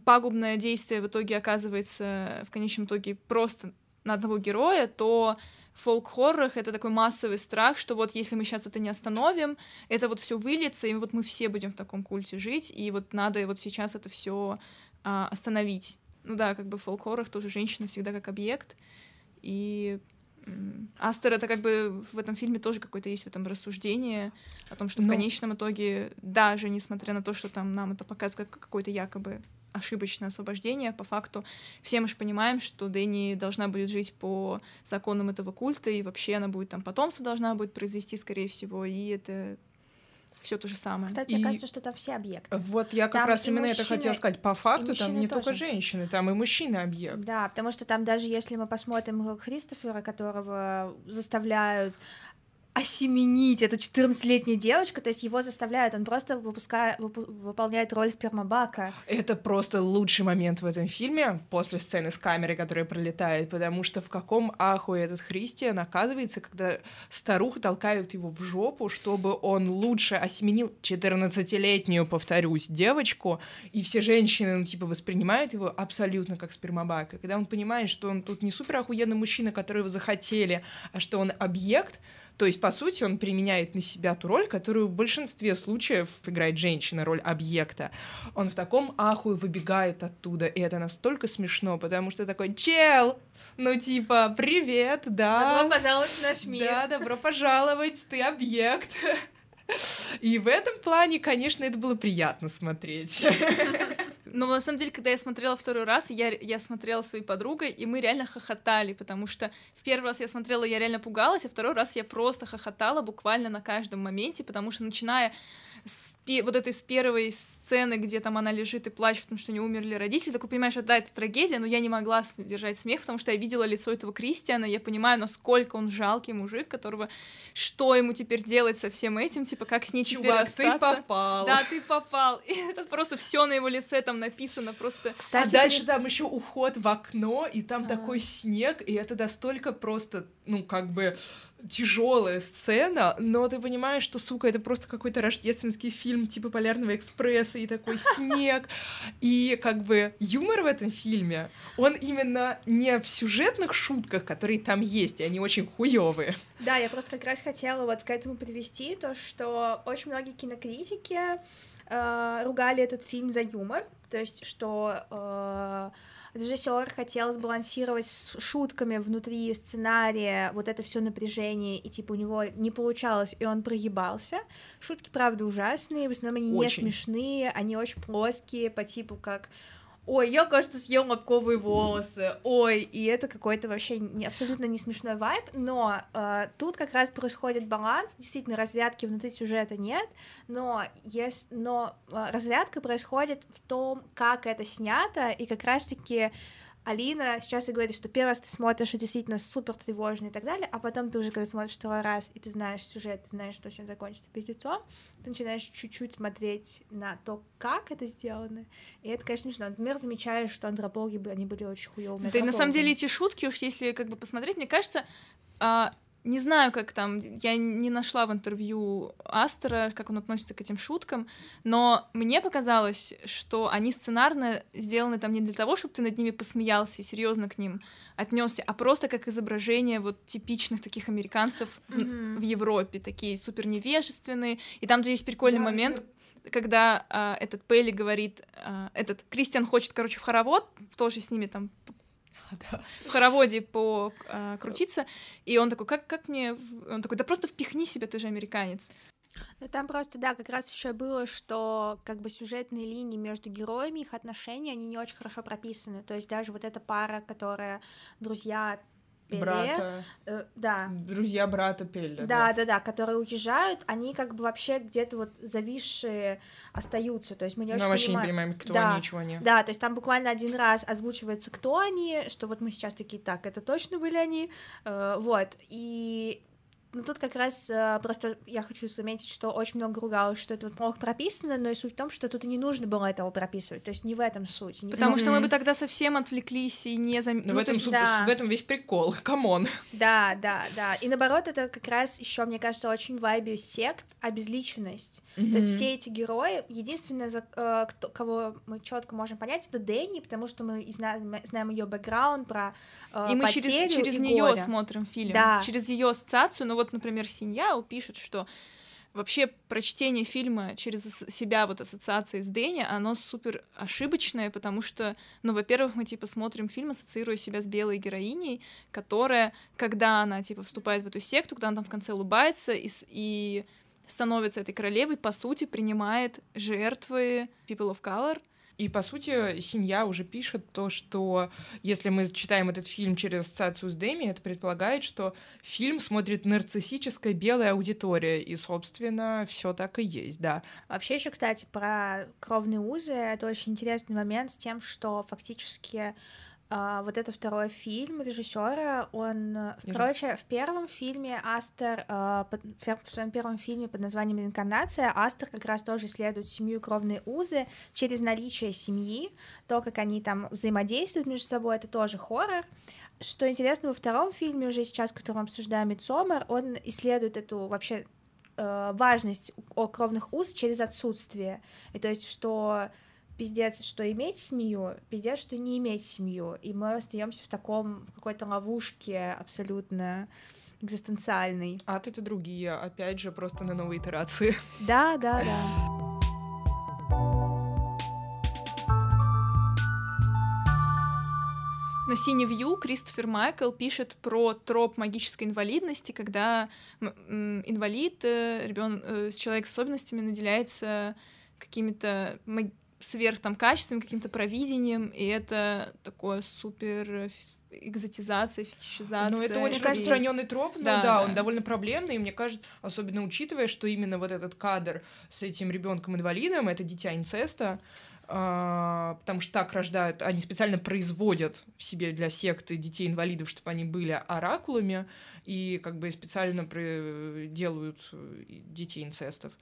пагубное действие в итоге оказывается в конечном итоге просто на одного героя, то... В фолк-хоррорах это такой массовый страх, что вот если мы сейчас это не остановим, это вот все выльется, и вот мы все будем в таком культе жить, и вот надо вот сейчас это все а, остановить. Ну да, как бы в фолк-хоррорах тоже женщина всегда как объект, и Астер это как бы в этом фильме тоже какое-то есть в этом рассуждение о том, что ну... в конечном итоге даже несмотря на то, что там нам это показывают как какое-то якобы ошибочное освобождение, по факту все мы же понимаем, что Дэнни должна будет жить по законам этого культа, и вообще она будет там потомство должна будет произвести, скорее всего, и это все то же самое. Кстати, и... мне кажется, что там все объекты. Вот я как там раз именно мужчины... это хотела сказать. По факту там не тоже. Только женщины, там и мужчины объект. Да, потому что там даже если мы посмотрим Кристофера, которого заставляют осеменить. Это четырнадцатилетняя девочка, то есть его заставляют, он просто выпуска... выполняет роль спермобака. Это просто лучший момент в этом фильме, после сцены с камерой, которая пролетает, потому что в каком ахуе этот Христиан оказывается, когда старуха толкает его в жопу, чтобы он лучше осеменил четырнадцатилетнюю, повторюсь, девочку, и все женщины, ну, типа, воспринимают его абсолютно как спермобака. Когда он понимает, что он тут не супер охуенный мужчина, которого захотели, а что он объект, то есть, по сути, он применяет на себя ту роль, которую в большинстве случаев играет женщина, роль объекта. Он в таком ахуе выбегает оттуда, и это настолько смешно, потому что такой: чел, ну типа, привет, да. Добро пожаловать в наш мир. Да, добро пожаловать, ты объект. И в этом плане, конечно, это было приятно смотреть. Но на самом деле, когда я смотрела второй раз, я, я смотрела своей подругой, и мы реально хохотали, потому что в первый раз я смотрела, я реально пугалась, а второй раз я просто хохотала буквально на каждом моменте, потому что начиная с пе- вот этой с первой сцены, где там она лежит и плачет, потому что у неё умерли родители, такой, понимаешь, да, это трагедия, но я не могла держать смех, потому что я видела лицо этого Кристиана, я понимаю, насколько он жалкий мужик, которого, что ему теперь делать со всем этим, типа, как с ней теперь Чувак, остаться. Чувак, ты попал. Да, ты попал. И это просто все на его лице там написано просто... Кстати, а дальше ты... там еще уход в окно, и там А-а-а. такой снег, и это настолько просто, ну, как бы... тяжелая сцена, но ты понимаешь, что, сука, это просто какой-то рождественский фильм типа «Полярного экспресса» и такой снег, и как бы юмор в этом фильме, он именно не в сюжетных шутках, которые там есть, и они очень хуёвые. Да, я просто как раз хотела вот к этому подвести то, что очень многие кинокритики э, ругали этот фильм за юмор, то есть, что... Э, режиссер хотел сбалансировать с шутками внутри сценария вот это все напряжение, и типа у него не получалось, и он проебался. Шутки, правда, ужасные, в основном они очень. не смешные, они очень плоские, по типу как... ой, я, кажется, съел лобковые волосы, ой, и это какой-то вообще не, абсолютно не смешной вайб, но э, тут как раз происходит баланс, действительно, разрядки внутри сюжета нет, но, есть, но э, разрядка происходит в том, как это снято, и как раз-таки Алина сейчас и говорит, что первый раз ты смотришь, и действительно супер тревожно и так далее, а потом ты уже, когда смотришь второй раз, и ты знаешь сюжет, ты знаешь, что всем закончится пиздецом, ты начинаешь чуть-чуть смотреть на то, как это сделано, и это, конечно, нужно. Например, замечаешь, что антропологи, они были очень хуёвыми. Да, и на самом деле эти шутки, уж если как бы посмотреть, мне кажется... А... Не знаю, как там, я не нашла в интервью Астера, как он относится к этим шуткам, но мне показалось, что они сценарно сделаны там не для того, чтобы ты над ними посмеялся и серьезно к ним отнесся, а просто как изображение вот типичных таких американцев mm-hmm. в, в Европе, такие супер невежественные, и там же есть прикольный yeah, момент... когда а, этот Пелли говорит, а, этот Кристиан хочет, короче, в хоровод, тоже с ними там... в хороводе покрутиться, и он такой, как, как мне... Он такой, да просто впихни себя, ты же американец. Ну, там просто, да, как раз еще было, что как бы сюжетные линии между героями, их отношения, они не очень хорошо прописаны, то есть даже вот эта пара, которая друзья... Пелле, брата, э, да. Друзья брата Пелле. Да, да, да, да, которые уезжают, они как бы вообще где-то вот зависшие остаются, то есть мы не очень понимаем. Мы вообще не понимаем, кто да, они, чего они. Да, то есть там буквально один раз озвучивается, кто они, что вот мы сейчас такие, так, это точно были они, э, вот, и... Ну, тут как раз э, просто я хочу заметить, что очень много ругалось, что это вот плохо прописано, но и суть в том, что тут и не нужно было этого прописывать, то есть не в этом суть. Не Потому в... что мы бы тогда совсем отвлеклись и не заметили. Ну, в, этом есть, су- да. в этом весь прикол, камон. Да, да, да. И наоборот, это как раз еще, мне кажется, очень вайби сект, обезличенность. Mm-hmm. То есть все эти герои, единственное, за, э, кто, кого мы четко можем понять, это Дэнни, потому что мы знаем, знаем ее бэкграунд про э, и мы потерю через, через и нее горе. смотрим фильм, да. через ее ассоциацию, но вот, например, Синьяо пишет, что вообще прочтение фильма через себя, вот ассоциации с Дэнни, оно супер ошибочное, потому что, ну, во-первых, мы, типа, смотрим фильм, ассоциируя себя с белой героиней, которая, когда она, типа, вступает в эту секту, когда она там в конце улыбается и, и становится этой королевой, по сути, принимает жертвы people of color. И, по сути, Синья уже пишет то, что если мы читаем этот фильм через ассоциацию с Деми, это предполагает, что фильм смотрит нарциссическая белая аудитория, и, собственно, все так и есть, да. Вообще еще, кстати, про кровные узы — это очень интересный момент с тем, что фактически а, вот это второй фильм режиссера. Он, Держи. короче, в первом фильме Астер, а, под, в своем первом фильме под названием «Инкарнация», Астер как раз тоже исследует семью и кровные узы через наличие семьи, то, как они там взаимодействуют между собой, это тоже хоррор. Что интересно, во втором фильме, уже сейчас, который мы обсуждаем, «Мидсоммар», он исследует эту вообще э, важность кровных уз через отсутствие. И то есть, что пиздец, что иметь семью, пиздец, что не иметь семью. И мы остаемся в таком, в какой-то ловушке абсолютно экзистенциальной. А ты-то другие, опять же, просто на новой итерации. Да, да, да. На Синевью Кристофер Майкл пишет про троп магической инвалидности, когда инвалид, ребёнок, человек с особенностями наделяется какими-то сверх там, качествами, каким-то провидением, и это такое супер экзотизация, фетишизация. Ну, это очень распространенный троп, но да, да, да, он довольно проблемный, и мне кажется, особенно учитывая, что именно вот этот кадр с этим ребенком-инвалидом, это дитя инцеста, потому что так рождают, они специально производят в себе для секты детей-инвалидов, чтобы они были оракулами, и как бы специально делают детей-инцестов.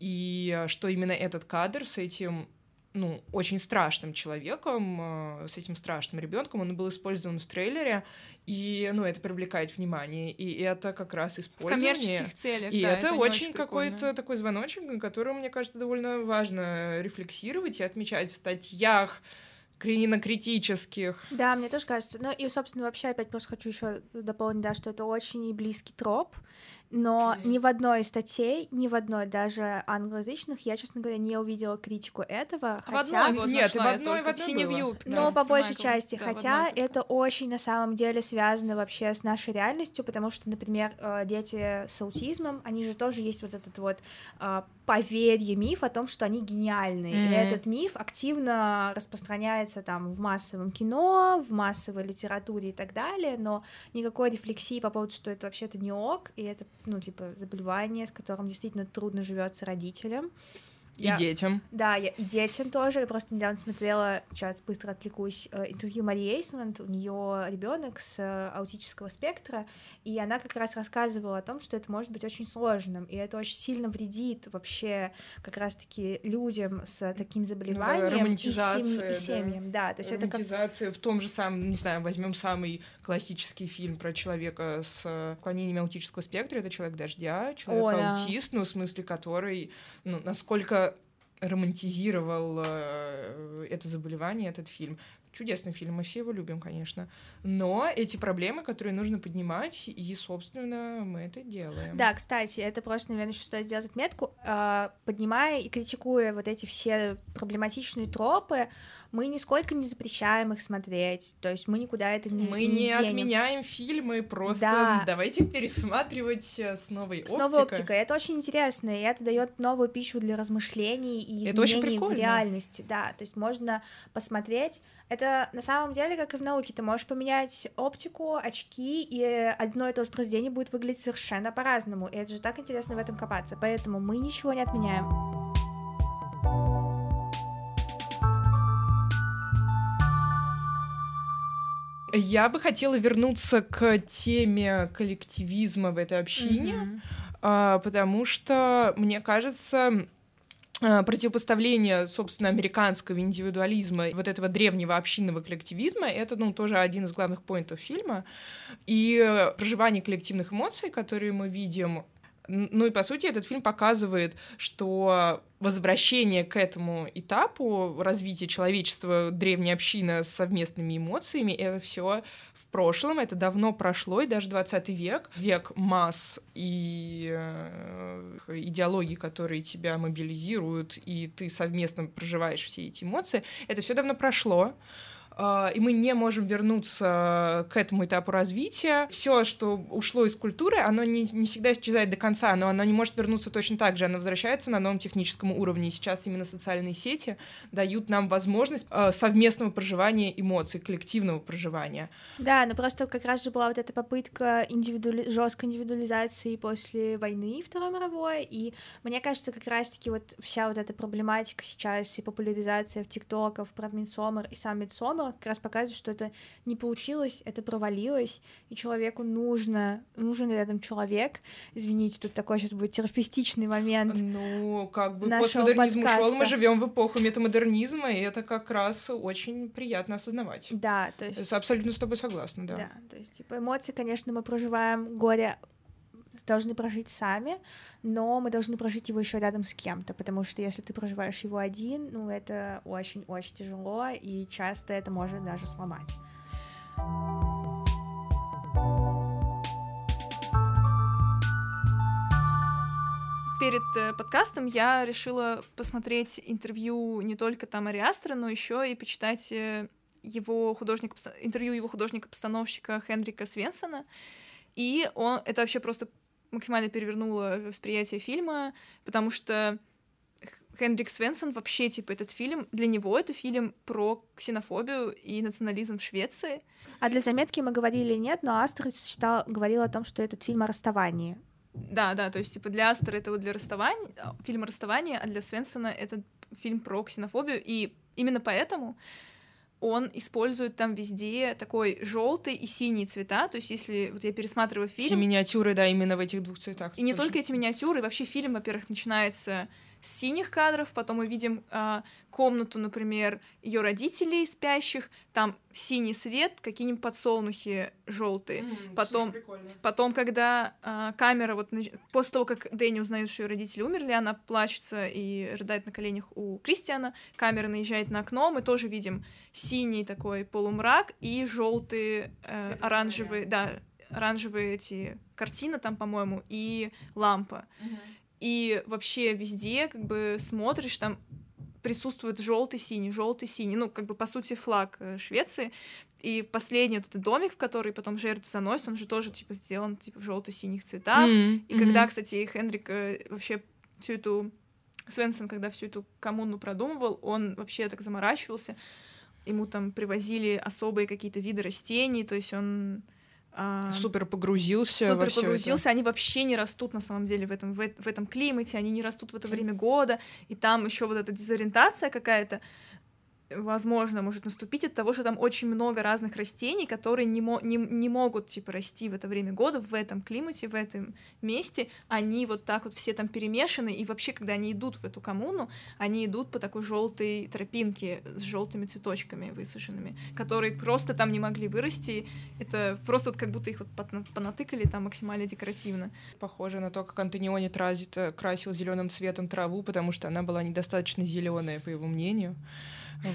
И что именно этот кадр с этим, ну, очень страшным человеком, с этим страшным ребенком, он был использован в трейлере, и, ну, это привлекает внимание, и это как раз использование в коммерческих целях, и да, это, это очень, очень какой-то такой звоночек, на который, мне кажется, довольно важно рефлексировать и отмечать в статьях кринокритических. Да, мне тоже кажется. Ну и, собственно, вообще опять просто хочу еще дополнить, да, что это очень близкий троп, но mm. ни в одной из статей, ни в одной даже англоязычных я, честно говоря, не увидела критику этого. А хотя... В одной, вот, нет, и в одной, в одной было. Но по большей Майкл. части, да, хотя это очень на самом деле связано вообще с нашей реальностью, потому что, например, дети с аутизмом, они же тоже есть вот этот вот поверье, миф о том, что они гениальные. Mm-hmm. И этот миф активно распространяется там в массовом кино, в массовой литературе и так далее, но никакой рефлексии по поводу, что это вообще-то не ок, и это, ну, типа, заболевание, с которым действительно трудно живется родителям. И я... детям. Да, я... и детям тоже. Я просто недавно смотрела, сейчас быстро отвлекусь, интервью Марии Эйсмонт. У нее ребенок с аутического спектра, и она как раз рассказывала о том, что это может быть очень сложным, и это очень сильно вредит вообще как раз-таки людям с таким заболеванием, ну, да, романтизация, и, семь... и семьям. Да. Да, то есть романтизация это как... в том же самом, не знаю, возьмем самый классический фильм про человека с отклонениями аутического спектра, это «Человек дождя», человек-аутист, да. Ну, в смысле, который, ну, насколько романтизировал это заболевание, этот фильм. Чудесный фильм, мы все его любим, конечно. Но эти проблемы, которые нужно поднимать, и, собственно, мы это делаем. Да, кстати, это просто, наверное, еще стоит сделать отметку. Поднимая и критикуя вот эти все проблематичные тропы, мы нисколько не запрещаем их смотреть. То есть мы никуда это не Мы не, не отменяем фильмы, просто да. Давайте пересматривать с новой оптикой. С новой оптикой. Это очень интересно, и это дает новую пищу для размышлений и изменений в реальности. Да, то есть можно посмотреть... Это на самом деле, как и в науке, ты можешь поменять оптику, очки, и одно и то же произведение будет выглядеть совершенно по-разному, и это же так интересно в этом копаться, поэтому мы ничего не отменяем. Я бы хотела вернуться к теме коллективизма в этой общине, mm-hmm. потому что, мне кажется... противопоставление, собственно, американского индивидуализма и вот этого древнего общинного коллективизма, это, ну, тоже один из главных поинтов фильма. И проживание коллективных эмоций, которые мы видим, ну и, по сути, этот фильм показывает, что возвращение к этому этапу развития человечества, древняя община с совместными эмоциями, это все в прошлом, это давно прошло, и даже двадцатый век, век масс и идеологий, которые тебя мобилизируют, и ты совместно проживаешь все эти эмоции, это все давно прошло. И мы не можем вернуться к этому этапу развития. Все, что ушло из культуры, оно не, не всегда исчезает до конца, но оно не может вернуться точно так же, оно возвращается на новом техническом уровне. И сейчас именно социальные сети дают нам возможность совместного проживания эмоций, коллективного проживания. Да, но просто как раз же была вот эта попытка индивиду... жесткой индивидуализации после войны Второй мировой, и мне кажется, как раз-таки вот вся вот эта проблематика сейчас и популяризация в ТикТоках про Мидсоммар и сам Мидсоммар, дело, как раз показывает, что это не получилось, это провалилось, и человеку нужно, нужен рядом человек. Извините, тут такой сейчас будет терапевтичный момент. Ну, как бы постмодернизм ушел, мы живем в эпоху метамодернизма, и это как раз очень приятно осознавать. Да, то есть... Абсолютно с тобой согласна, да. Да, то есть, типа, эмоции, конечно, мы проживаем, горе... должны прожить сами, но мы должны прожить его еще рядом с кем-то, потому что если ты проживаешь его один, ну это очень-очень тяжело, и часто это может даже сломать. Перед подкастом я решила посмотреть интервью не только там Ари Астера, но еще и почитать его художник, интервью его художника-постановщика Хенрика Свенсона, и он, это вообще просто максимально перевернуло восприятие фильма, потому что Хенрик Свенсон вообще, типа, этот фильм, для него это фильм про ксенофобию и национализм в Швеции. А для заметки мы говорили нет, но Астер считал, говорил о том, что этот фильм о расставании. Да, да, то есть, типа, для Астера это вот для расставания, фильм о расставании, а для Свенсона это фильм про ксенофобию, и именно поэтому... он использует там везде такой желтый и синий цвета, то есть если вот я пересматриваю фильм... Все миниатюры, да, именно в этих двух цветах. И не только эти миниатюры, вообще фильм, во-первых, начинается с синих кадров, потом мы видим э, комнату, например, ее родителей спящих, там синий свет, какие-нибудь подсолнухи желтые. Mm, потом, потом, когда э, камера, вот после того, как Дэнни узнает, что ее родители умерли, она плачется и рыдает на коленях у Кристиана, камера наезжает на окно, мы тоже видим синий такой полумрак и желтые, э, оранжевые, да, оранжевые эти картины там, по-моему, и лампа. Mm-hmm. И вообще везде, как бы, смотришь, там присутствует желтый, синий, желтый, синий. Ну, как бы, по сути, флаг Швеции. И последний вот этот домик, в который потом жертв заносит, он же тоже, типа, сделан, типа, в желто-синих цветах. Mm-hmm. И mm-hmm. когда, кстати, Хенрик вообще всю эту... Свенсон, когда всю эту коммуну продумывал, он вообще так заморачивался. Ему там привозили особые какие-то виды растений, то есть он... Супер погрузился Супер во всё погрузился, это. Они вообще не растут на самом деле в этом, в, в этом климате, они не растут в это время года, и там еще вот эта дезориентация какая-то, возможно, может наступить от того, что там очень много разных растений, которые не, мо- не, не могут, типа, расти в это время года, в этом климате, в этом месте, они вот так вот все там перемешаны, и вообще, когда они идут в эту коммуну, они идут по такой желтой тропинке с желтыми цветочками высушенными, которые просто там не могли вырасти, это просто вот как будто их вот понатыкали там максимально декоративно. Похоже на то, как Антониони красил зеленым цветом траву, потому что она была недостаточно зеленая, по его мнению.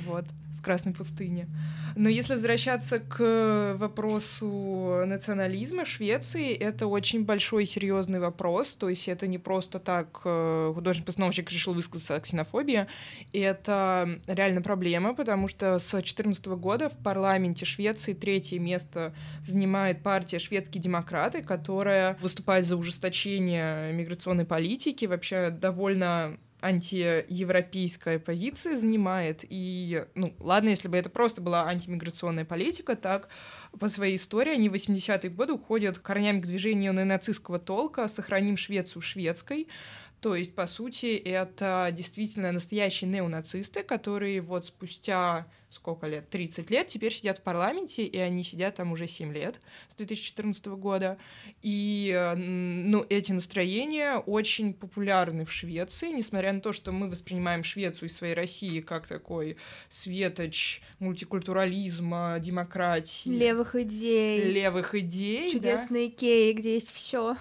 Вот, в Красной пустыне. Но если возвращаться к вопросу национализма Швеции, это очень большой и серьезный вопрос. То есть это не просто так художник-постановщик решил высказаться о ксенофобии. Это реально проблема, потому что с две тысячи четырнадцатого года в парламенте Швеции третье место занимает партия «Шведские демократы», которая выступает за ужесточение миграционной политики, вообще довольно... антиевропейская позиция занимает, и, ну, ладно, если бы это просто была антимиграционная политика, так по своей истории они в восьмидесятые годы уходят корнями к движению неонацистского толка «Сохраним Швецию шведской», то есть, по сути, это действительно настоящие неонацисты, которые вот спустя, сколько лет, тридцать лет, теперь сидят в парламенте, и они сидят там уже семь лет, с две тысячи четырнадцатого года. И, ну, эти настроения очень популярны в Швеции, несмотря на то, что мы воспринимаем Швецию и своей России как такой светоч мультикультурализма, демократии. Левых идей. Левых идей, чудесные да. Икеи, где есть все.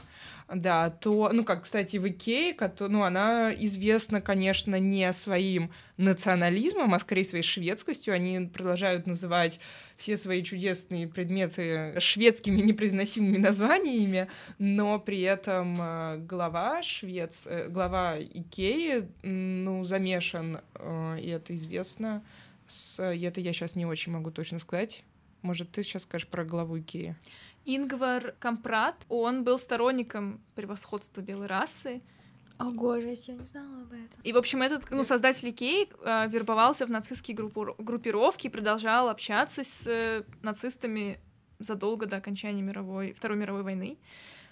Да, то, ну, как, кстати, в ИКЕА, ну, она известна, конечно, не своим национализмом, а скорее своей шведскостью. Они продолжают называть все свои чудесные предметы шведскими непроизносимыми названиями, но при этом глава Швец... глава ИКЕА, ну, замешан, и это известно. С... Это я сейчас не очень могу точно сказать. Может, ты сейчас скажешь про главу ИКЕА? Ингвар Кампрат, он был сторонником превосходства белой расы. О, гожесть, я не знала об этом. И, в общем, этот, ну, создатель Икеи э, вербовался в нацистские группу- группировки и продолжал общаться с э, нацистами задолго до окончания мировой, Второй мировой войны.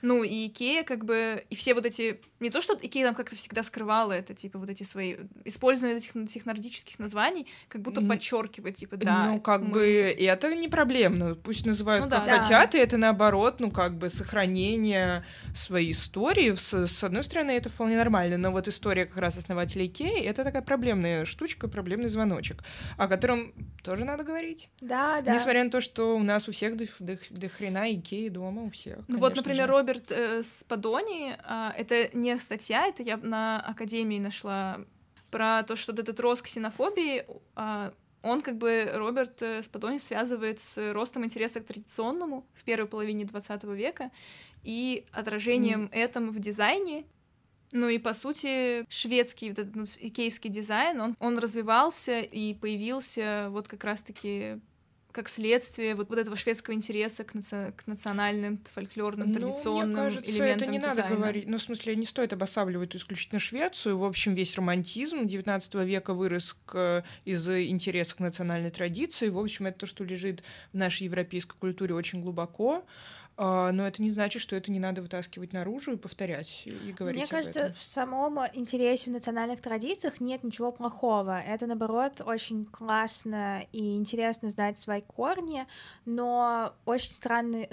Ну, и ИКЕА, как бы, и все вот эти... Не то, что ИКЕА там как-то всегда скрывала это, типа, вот эти свои... Использование этих, этих нордических названий как будто подчеркивает, типа, да. Ну, как мы... бы, это не проблемно. Пусть называют, ну, как да. хотят, и это, наоборот, ну, как бы, сохранение своей истории. С, с одной стороны, это вполне нормально, но вот история как раз основателя ИКЕА — это такая проблемная штучка, проблемный звоночек, о котором тоже надо говорить. Да, да. Несмотря на то, что у нас у всех до, до, до хрена ИКЕА дома, у всех. Ну, вот, например, же. Роберт э, Спадони, э, это не статья, это я на Академии нашла, про то, что этот рост ксенофобии, э, он как бы, Роберт э, Спадони связывает с ростом интереса к традиционному в первой половине двадцатого века и отражением mm. этому в дизайне. Ну и, по сути, шведский, вот этот, ну, икеевский дизайн, он, он развивался и появился вот как раз-таки... как следствие вот, вот этого шведского интереса к, наци... к национальным, фольклорным, традиционным, ну, мне кажется, элементам это не дизайна. Надо говорить. Ну, в смысле, не стоит обосабливать исключительно Швецию. В общем, весь романтизм девятнадцатого века вырос к... из интереса к национальной традиции. В общем, это то, что лежит в нашей европейской культуре очень глубоко. Но это не значит, что это не надо вытаскивать наружу и повторять, и говорить об этом. Мне кажется, в самом интересе в национальных традициях нет ничего плохого. Это, наоборот, очень классно и интересно знать свои корни, но очень странный,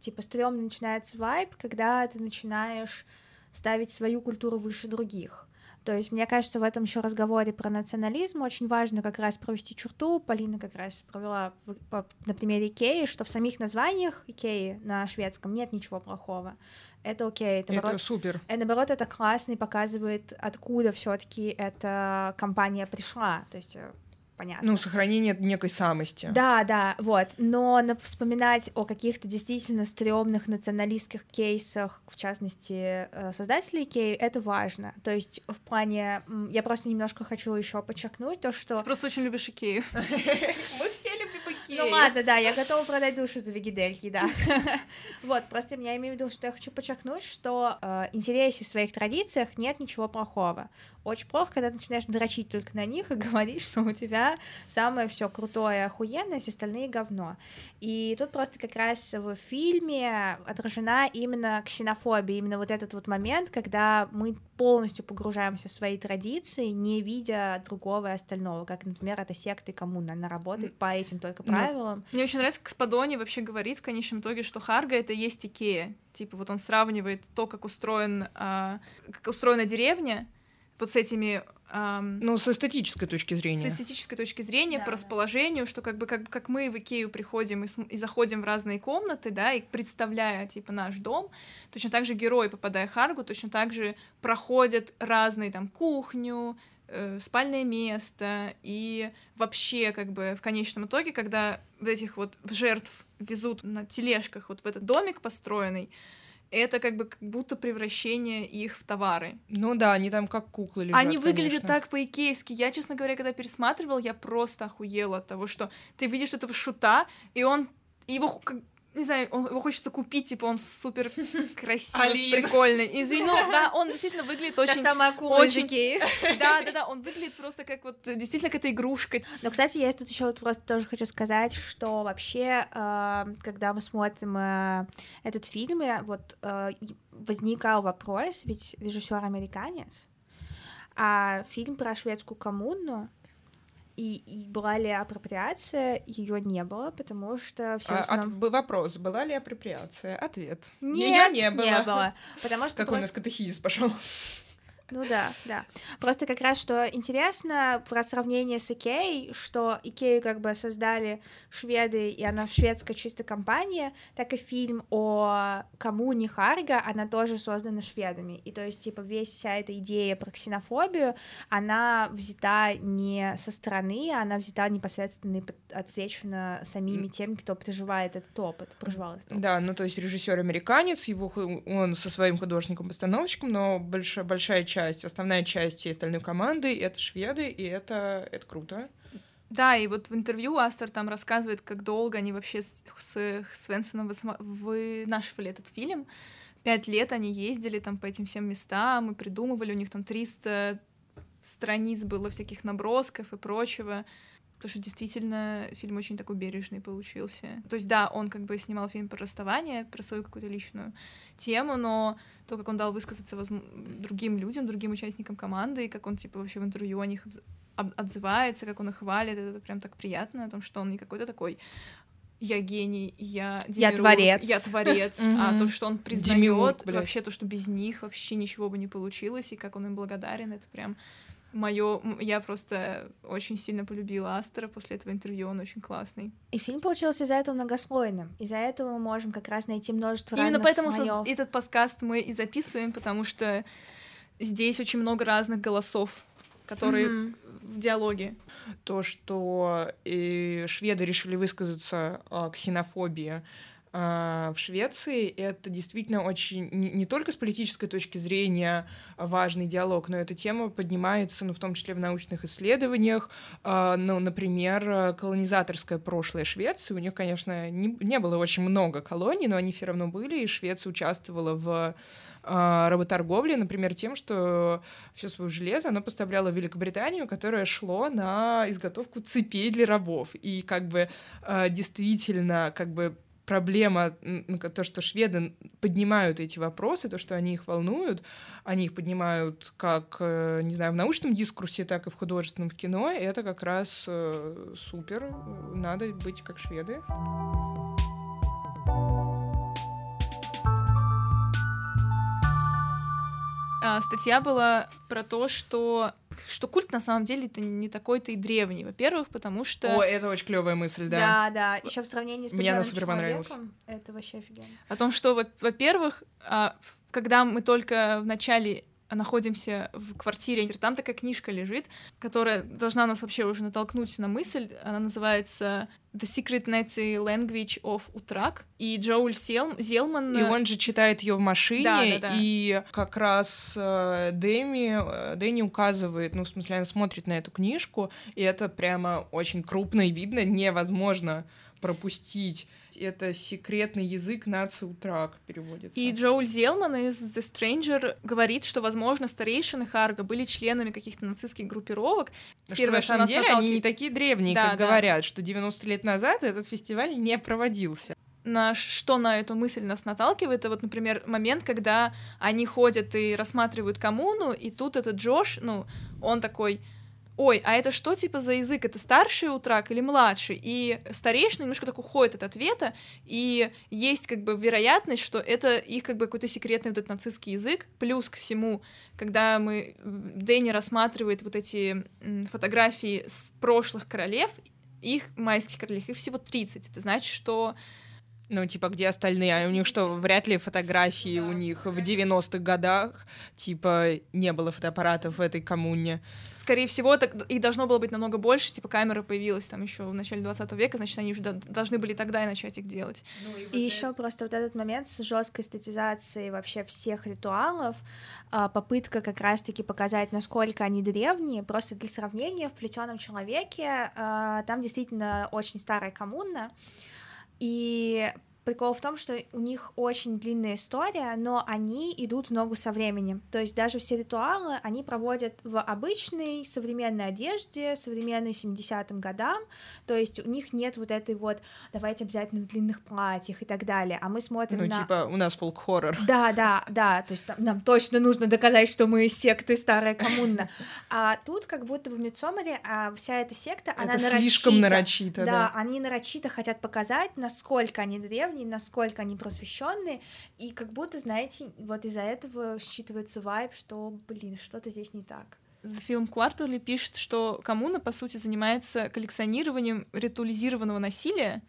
типа, стрёмно начинается вайб, когда ты начинаешь ставить свою культуру выше других. То есть, мне кажется, в этом еще разговоре про национализм очень важно как раз провести черту. Полина как раз провела на примере ИКЕА, что в самих названиях ИКЕА на шведском нет ничего плохого. Это окей. Это, это наоборот, супер. И, наоборот, это классно и показывает, откуда все-таки эта компания пришла. То есть... Понятно. Ну, сохранение некой самости. Да, да, вот. Но вспоминать о каких-то действительно стрёмных националистских кейсах, в частности, создателей ИКЕА, это важно. То есть в плане... Я просто немножко хочу еще подчеркнуть то, что... Ты просто очень любишь ИКЕА. Мы все любим ИКЕА. Ну ладно, да, я готова продать душу за вегидельки, да. Вот, просто я имею в виду, что я хочу подчеркнуть, что интересе в своих традициях нет ничего плохого. Очень плохо, когда ты начинаешь дрочить только на них и говорить, что у тебя самое все крутое, охуенное, все остальные говно. И тут просто как раз в фильме отражена именно ксенофобия, именно вот этот вот момент, когда мы полностью погружаемся в свои традиции, не видя другого и остального, как, например, это секты, коммуна, она работает по этим только правилам. Мне очень нравится, как Спадони вообще говорит в конечном итоге, что Харга — это есть ИКЕА. Типа вот он сравнивает то, как, устроен, а, как устроена деревня, вот с этими... Эм, ну, с эстетической точки зрения. С эстетической точки зрения, да, по расположению, да. Что как бы как, как мы в Икею приходим и, с, и заходим в разные комнаты, да, и представляя, типа, наш дом, точно так же герои, попадая в Харгу, точно так же проходят разные, там, кухню, э, спальное место, и вообще, как бы, в конечном итоге, когда вот этих вот жертв везут на тележках вот в этот домик построенный, это как бы как будто превращение их в товары. Ну да, они там как куклы лежат, Они выглядят конечно. так по-икеевски. Я, честно говоря, когда пересматривала, я просто охуела от того, что ты видишь этого шута, и он... Его, не знаю, он, его хочется купить, типа он супер красивый, прикольный. Извини, ну да, он действительно выглядит очень... Та самая кула из Икеи. Да-да-да, он выглядит просто как вот... Действительно, как эта игрушка. Но, кстати, я тут еще вот просто тоже хочу сказать, что вообще, когда мы смотрим этот фильм, вот возникал вопрос, ведь режиссер американец, а фильм про шведскую коммуну, И, и была ли апроприация? Ее не было, потому что все а, основном... От... Вопрос, была ли апроприация? Ответ. Нет, не было. не было. Потому что как просто... у нас катехизис пошел. Ну да, да. Просто как раз, что интересно про сравнение с ИКЕА, что ИКЕА как бы создали шведы, и она шведская чисто компания, так и фильм о коммуне Харга, она тоже создана шведами. И то есть, типа, весь вся эта идея про ксенофобию, она взята не со стороны, она взята непосредственно и отсвечена самими теми, кто проживает этот опыт, проживал этот опыт. Да, ну то есть режиссер американец, его, он со своим художником-постановщиком, но большая, большая часть Основная часть всей остальной команды — это шведы, и это, это круто. Да, и вот в интервью Астер там рассказывает, как долго они вообще с, с Свенсоном вынашивали этот фильм. Пять лет они ездили там по этим всем местам и придумывали. У них там триста страниц было всяких набросков и прочего. потому что действительно фильм очень такой бережный получился. То есть да, он как бы снимал фильм про расставание, про свою какую-то личную тему, но то, как он дал высказаться воз... другим людям, другим участникам команды, и как он типа вообще в интервью о них отзывается, как он их хвалит, это прям так приятно, о том, что он не какой-то такой я гений, я демиург, я творец, я творец а то, что он признаёт вообще то, что без них вообще ничего бы не получилось, и как он им благодарен, это прям моё... Я просто очень сильно полюбила Астера после этого интервью, он очень классный. И фильм получился из-за этого многослойным, из-за этого мы можем как раз найти множество разных слоёв. Именно поэтому этот подкаст мы и записываем, потому что здесь очень много разных голосов, которые mm-hmm. в диалоге. То, что э, шведы решили высказаться о ксенофобии э, в Швеции, это действительно очень не, не только с политической точки зрения важный диалог, но эта тема поднимается, ну, в том числе в научных исследованиях. Э, ну, например, колонизаторское прошлое Швеции. У них, конечно, не, не было очень много колоний, но они все равно были, и Швеция участвовала в работорговли, например, тем, что все свое железо оно поставляло в Великобританию, которое шло на изготовку цепей для рабов. И как бы действительно как бы проблема, то, что шведы поднимают эти вопросы, то, что они их волнуют, они их поднимают как, не знаю, в научном дискурсе, так и в художественном кино, это как раз супер, надо быть как шведы. Статья была про то, что, что культ на самом деле это не такой-то и древний. Во-первых, потому что... О, это очень клевая мысль, да. Да, да. Еще в сравнении с «Плетённым человеком» это вообще офигенно. О том, что, во-первых, когда мы только в начале находимся в квартире, там такая книжка лежит, которая должна нас вообще уже натолкнуть на мысль. Она называется The Secret Nazi Language of Utrecht. И Джоэл Зельман... И он же читает ее в машине, да, да, да. И как раз Дэми, Дэнни указывает, ну, в смысле, она смотрит на эту книжку, и это прямо очень крупно и видно, невозможно пропустить. Это секретный язык нации Утрак переводится. И Джоэл Зельман из The Stranger говорит, что, возможно, старейшины Харга были членами каких-то нацистских группировок. Что Первое, на самом что деле наталки... они не такие древние, да, как да. говорят, что девяносто лет назад этот фестиваль не проводился. На что на эту мысль нас наталкивает, это вот, например, момент, когда они ходят и рассматривают коммуну, и тут этот Джош, ну, он такой... Ой, а это что типа за язык? Это старший утрак или младший? И старейшина немножко так уходит от ответа, и есть как бы вероятность, что это их как бы какой-то секретный вот этот нацистский язык. Плюс ко всему, когда мы Дэнни рассматривает вот эти фотографии с прошлых королев, их майских королев, их всего тридцать. Это значит, что... Ну, типа, где остальные? А у них что, вряд ли фотографии да, у них да. в девяностых годах? Типа, не было фотоаппаратов в этой коммуне. Скорее всего, так, их должно было быть намного больше. Типа, камера появилась там еще в начале двадцатого века, значит, они уже должны были тогда и начать их делать. Ну, и вот и это... еще просто вот этот момент с жесткой эстетизацией вообще всех ритуалов, попытка как раз-таки показать, насколько они древние. Просто для сравнения, в «Плетённом человеке» там действительно очень старая коммуна, и прикол в том, что у них очень длинная история, но они идут в ногу со временем. То есть даже все ритуалы они проводят в обычной современной одежде, современной семидесятым годам. То есть у них нет вот этой вот «давайте обязательно в длинных платьях» и так далее. А мы смотрим ну, на... Ну типа у нас фолк-хоррор. Да, да, да. То есть там, нам точно нужно доказать, что мы секты старая коммуна. А тут как будто бы в Мидсоммаре а вся эта секта, она нарочита. Это слишком нарочито, да. Да, они нарочито хотят показать, насколько они древние, насколько они просвещенные, и как будто, знаете, вот из-за этого считывается вайб, что, блин, что-то здесь не так. The Film Quarterly пишет, что коммуна, по сути, занимается коллекционированием ритуализированного насилия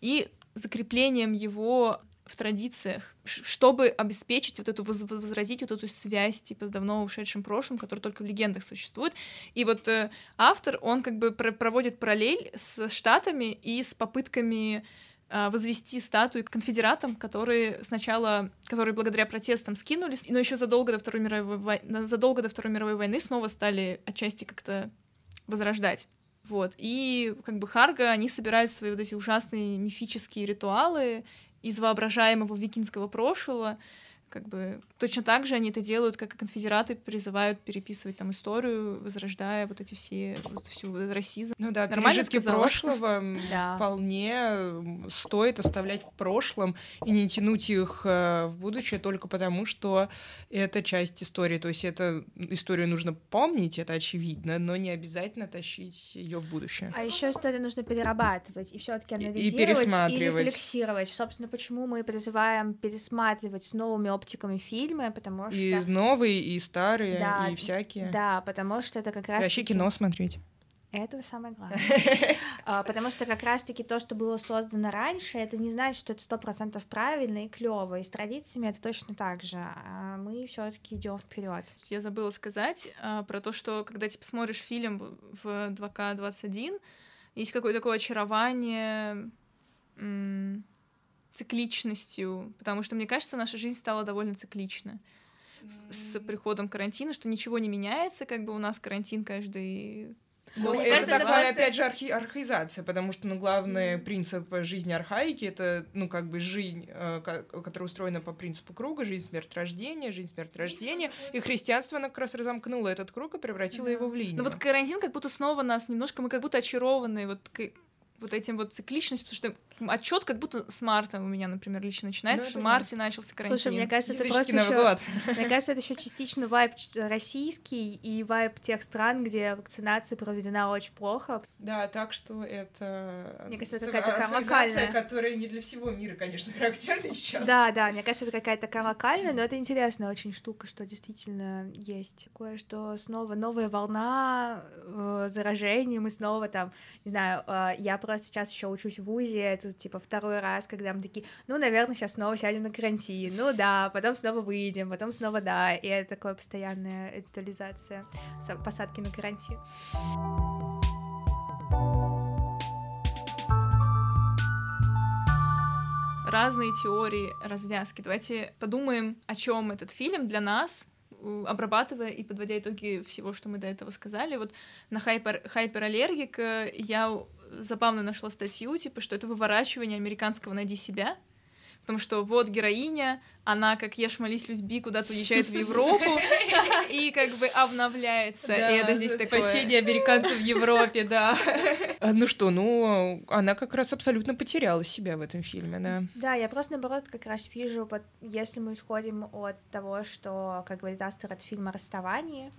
и закреплением его в традициях, чтобы обеспечить вот эту, возразить вот эту связь типа с давно ушедшим прошлым, которая только в легендах существует. И вот э, автор, он как бы пр- проводит параллель с Штатами и с попытками возвести статуи конфедератам, которые сначала, которые благодаря протестам скинулись, но еще задолго до Второй мировой войны, задолго до Второй мировой войны снова стали отчасти как-то возрождать. Вот. И как бы Харга, они собирают свои вот эти ужасные мифические ритуалы из воображаемого викинского прошлого, как бы точно так же они это делают, как и конфедераты призывают переписывать там историю, возрождая вот эти все, вот всю расизм. Ну да, пережитки прошлого вполне стоит оставлять в прошлом и не тянуть их в будущее только потому, что это часть истории. То есть эту историю нужно помнить, это очевидно, но не обязательно тащить ее в будущее. А еще историю нужно перерабатывать и все-таки анализировать и, пересматривать. и рефлексировать. Собственно, почему мы призываем пересматривать с новыми оптиками фильмы, потому что... И новые, и старые, да, и всякие. Да, потому что это как раз... Вообще кино смотреть. Это самое главное. Потому что как раз-таки то, что было создано раньше, это не значит, что это сто процентов правильно и клево. И с традициями это точно так же. А мы все-таки идем вперед. Я забыла сказать а, про то, что когда ты посмотришь фильм в два ка двадцать один, есть какое-то такое очарование м- цикличностью. Потому что, мне кажется, наша жизнь стала довольно циклична mm. с приходом карантина, что ничего не меняется. Как бы у нас карантин каждый... Ну, это кажется, такая, это... опять же, архи... архаизация, потому что, ну, главный mm. принцип жизни архаики — это, ну, как бы жизнь, э, которая устроена по принципу круга, жизнь, смерть, рождение, жизнь, смерть, рождение, и христианство, оно как раз разомкнуло этот круг и превратило mm. его в линию. Ну, вот карантин как будто снова нас немножко, мы как будто очарованы вот, к... вот этим вот цикличностью, потому что отчет как будто с марта у меня, например, лично начинается, ну, что в марте начался карантин. Слушай, мне кажется, это просто ещё, мне кажется, это еще частично вайб российский и вайб тех стран, где вакцинация проведена очень плохо. Да, так что это... Мне кажется, это какая-то такая локальная, которая не для всего мира, конечно, характерна сейчас. Да, да, мне кажется, это какая-то такая локальная, но это интересная очень штука, что действительно есть. Такое, что снова новая волна э, заражений, мы снова там, не знаю, э, я просто сейчас еще учусь в вузе, это, типа, второй раз, когда мы такие, ну, наверное, сейчас снова сядем на карантин, ну да, потом снова выйдем, потом снова да, и это такая постоянная актуализация посадки на карантин. Разные теории развязки. Давайте подумаем, о чем этот фильм для нас, обрабатывая и подводя итоги всего, что мы до этого сказали. Вот на хайпер, хайпераллергик я забавно нашла статью, типа, что это выворачивание американского «найди себя», потому что вот героиня, она как «Ешь, молись, люби», куда-то уезжает в Европу и как бы обновляется. Да, и это здесь такое... спасение американцев в Европе, да. Ну что, ну, она как раз абсолютно потеряла себя в этом фильме, да. Да, я просто, наоборот, как раз вижу, если мы исходим от того, что, как говорит Астер, от фильма «Расставание»,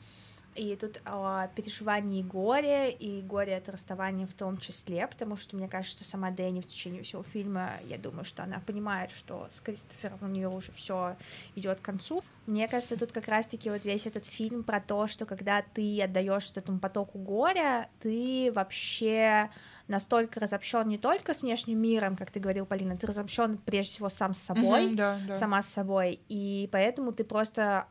и тут о переживании горя, и горе от расставания в том числе, потому что, мне кажется, сама Дэнни в течение всего фильма, я думаю, что она понимает, что с Кристофером у нее уже все идет к концу. Мне кажется, тут как раз-таки вот весь этот фильм про то, что когда ты отдаешься этому потоку горя, ты вообще настолько разобщен не только с внешним миром, как ты говорил, Полина, ты разобщен прежде всего сам с собой, mm-hmm, да, да. сама с собой, и поэтому ты просто...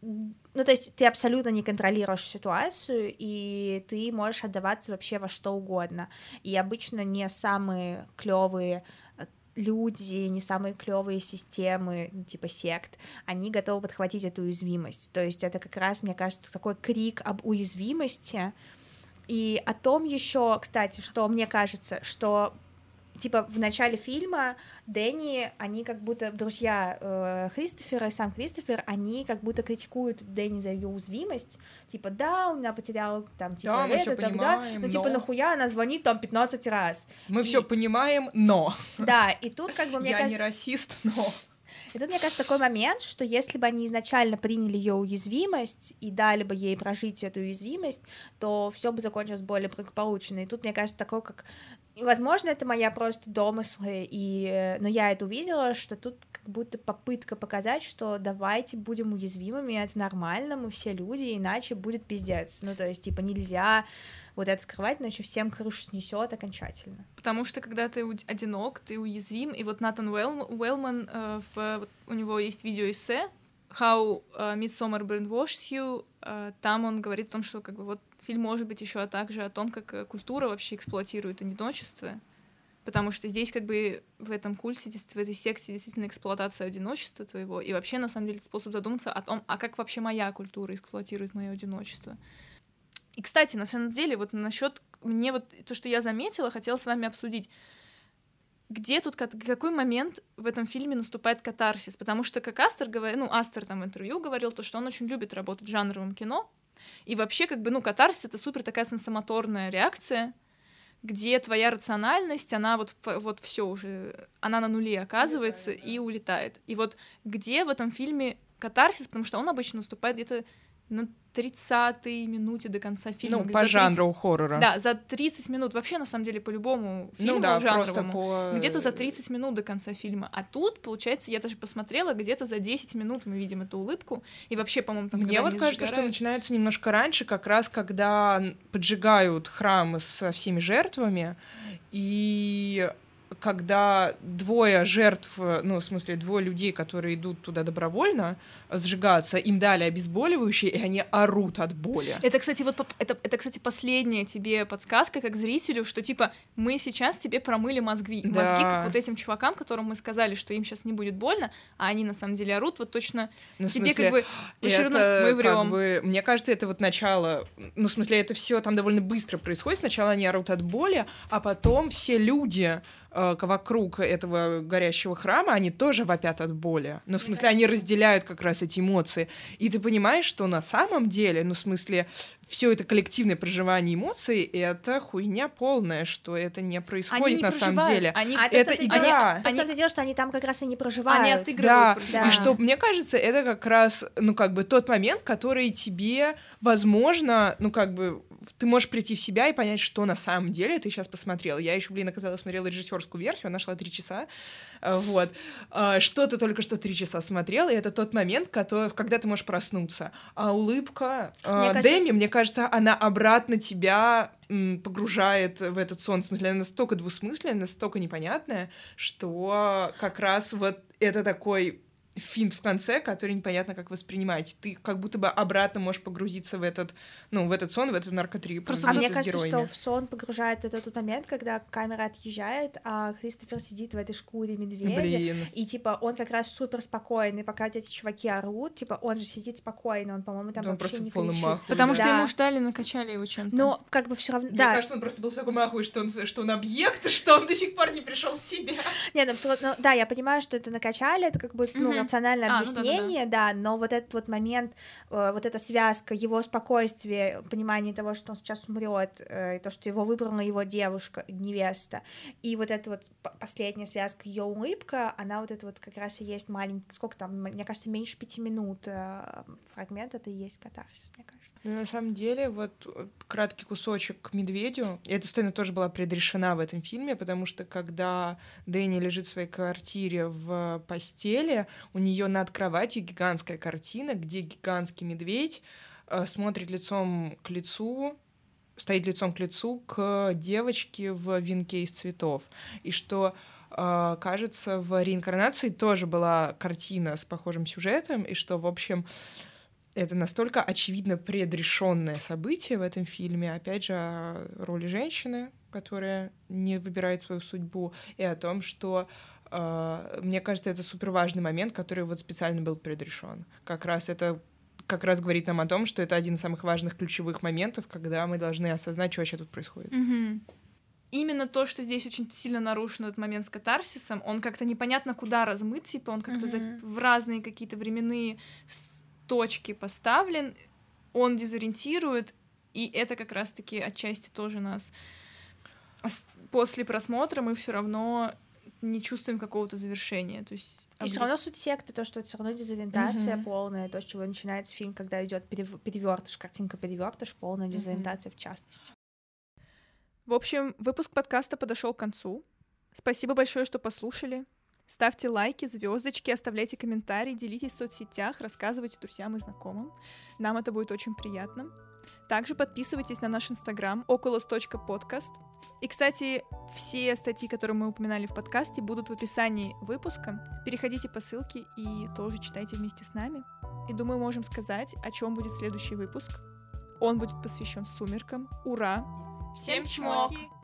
Ну, то есть ты абсолютно не контролируешь ситуацию, и ты можешь отдаваться вообще во что угодно. И обычно не самые клевые люди, не самые клевые системы, типа сект, они готовы подхватить эту уязвимость. То есть это как раз, мне кажется, такой крик об уязвимости. И о том еще, кстати, что мне кажется, что... Типа, в начале фильма Дэнни, они как будто, друзья э, Кристофера и сам Кристофер, они как будто критикуют Дэнни за ее уязвимость. Типа, да, она потеряла там, типа, да, это, так, да. Ну, но... типа, нахуя она звонит там пятнадцать раз. Мы и... все понимаем, но... Да, и тут как бы, мне кажется... Я не расист, но... И тут, мне кажется, такой момент, что если бы они изначально приняли ее уязвимость и дали бы ей прожить эту уязвимость, то все бы закончилось более благополучно. И тут, мне кажется, такое, как... Возможно, это моя просто домыслы, и... но я это увидела, что тут как будто попытка показать, что давайте будем уязвимыми, это нормально, мы все люди, иначе будет пиздец. Ну, то есть, типа, нельзя... вот это скрывать, иначе всем крышу снесет окончательно. Потому что, когда ты у- одинок, ты уязвим, и вот Натан Уэлл- Уэллман, э, в, вот, у него есть видеоэссе «How uh, Midsommar Brainwashed You», э, там он говорит о том, что как бы, вот, фильм может быть еще а также о том, как культура вообще эксплуатирует одиночество, потому что здесь как бы в этом культе, в этой секте действительно эксплуатация одиночества твоего, и вообще, на самом деле, способ задуматься о том, а как вообще моя культура эксплуатирует мое одиночество. И, кстати, на самом деле, вот насчет мне вот то, что я заметила, хотела с вами обсудить. где тут, какой момент в этом фильме наступает катарсис, потому что, как Астер говорил, ну, Астер там в интервью говорил, то, что он очень любит работать жанровым кино, и вообще, как бы, ну, катарсис — это супер такая сенсомоторная реакция, где твоя рациональность, она вот, вот все уже, она на нуле оказывается улетает, да. и улетает. И вот где в этом фильме катарсис, потому что он обычно наступает где-то на тридцатой минуте до конца фильма. Ну, по тридцать... жанру хоррора. Да, за тридцать минут. Вообще, на самом деле, по любому фильму, ну, да, жанровому, по... где-то за тридцать минут до конца фильма. А тут, получается, я даже посмотрела, где-то за десять минут мы видим эту улыбку. И вообще, по-моему, там... Мне вот кажется, сжигают... что начинается немножко раньше, как раз, когда поджигают храм со всеми жертвами, и... когда двое жертв, ну, в смысле, двое людей, которые идут туда добровольно сжигаться, им дали обезболивающие, и они орут от боли. Это, кстати, вот это, это, кстати, последняя тебе подсказка как зрителю, что, типа, мы сейчас тебе промыли мозги. Да. Мозги, как вот этим чувакам, которым мы сказали, что им сейчас не будет больно, а они, на самом деле, орут, вот точно ну, тебе, смысле, как бы, мы все равно мы врём. Бы, мне кажется, это вот начало, ну, в смысле, это все там довольно быстро происходит. Сначала они орут от боли, а потом все люди... вокруг этого горящего храма, они тоже вопят от боли. Ну, в смысле, они разделяют как раз эти эмоции. И ты понимаешь, что на самом деле, ну, в смысле, все это коллективное проживание эмоций, это хуйня полная, что это не происходит не на проживают. Самом деле. Они... А это ты игра. Они... Они... дело, что они там как раз и не проживают. Они отыгрывают. Да. Да. И что, мне кажется, это как раз, ну, как бы тот момент, который тебе, возможно, ну, как бы, ты можешь прийти в себя и понять, что на самом деле ты сейчас посмотрел. Я еще, блин, оказалось, смотрела режиссерскую версию, она шла три часа, вот. Что ты только что три часа смотрел, и это тот момент, который, когда ты можешь проснуться. А улыбка мне Дэми, кажется... мне кажется, она обратно тебя погружает в этот сон. В смысле, она настолько двусмысленная, настолько непонятная, что как раз вот это такой... финт в конце, который непонятно как воспринимать. Ты как будто бы обратно можешь погрузиться в этот, ну, в этот сон, в этот наркотрип. Просто а мне кажется, что в сон погружает это тот момент, когда камера отъезжает, а Кристофер сидит в этой шкуре медведя. Блин. И, типа, он как раз супер спокойный, пока эти чуваки орут, типа, он же сидит спокойно, он, по-моему, там да, вообще не кричит. Потому да. что ему ждали, накачали его чем-то. Но, как бы, все равно... Мне да. кажется, он просто был в таком ахуе, что он, что он объект, что он до сих пор не пришел в себя. Нет, ну, ну, да, я понимаю, что это накачали, это как бы, ну, mm-hmm. рациональное а, объяснение, ну, да, да. да, но вот этот вот момент, э, вот эта связка, его спокойствие, понимание того, что он сейчас умрет, э, и то, что его выбрала его девушка, невеста, и вот эта вот последняя связка, ее улыбка, она вот это вот как раз и есть маленькая, сколько там, мне кажется, меньше пяти минут э, фрагмент, это и есть катарсис, мне кажется. Ну, на самом деле, вот краткий кусочек к медведю, и эта сцена тоже была предрешена в этом фильме, потому что когда Дэнни лежит в своей квартире в постели, у нее над кроватью гигантская картина, где гигантский медведь э, смотрит лицом к лицу, стоит лицом к лицу к девочке в венке из цветов. И что, э, кажется, в «Реинкарнации» тоже была картина с похожим сюжетом, и что, в общем, это настолько очевидно предрешенное событие в этом фильме, опять же, о роли женщины, которая не выбирает свою судьбу, и о том, что Uh, мне кажется, это суперважный момент, который вот специально был предрешен. Как раз это как раз говорит нам о том, что это один из самых важных ключевых моментов, когда мы должны осознать, что вообще тут происходит. Mm-hmm. Именно то, что здесь очень сильно нарушен этот момент с катарсисом, он как-то непонятно куда размыт, типа он как-то mm-hmm. за... в разные какие-то временные точки поставлен, он дезориентирует, и это как раз-таки отчасти тоже нас... После просмотра мы все равно... не чувствуем какого-то завершения. То есть, и обли... все равно суть секты, то, что это все равно дезориентация uh-huh. полная, то, с чего начинается фильм, когда идет перев... перевертыш, картинка перевертыш, полная дезориентация uh-huh. в частности. В общем, выпуск подкаста подошел к концу. Спасибо большое, что послушали. Ставьте лайки, звездочки, оставляйте комментарии, делитесь в соцсетях, рассказывайте друзьям и знакомым. Нам это будет очень приятно. Также подписывайтесь на наш инстаграм окулас точка подкаст. И, кстати, все статьи, которые мы упоминали в подкасте, будут в описании выпуска. Переходите по ссылке и тоже читайте вместе с нами. И думаю, можем сказать, о чем будет следующий выпуск. Он будет посвящен сумеркам. Ура! Всем чмок!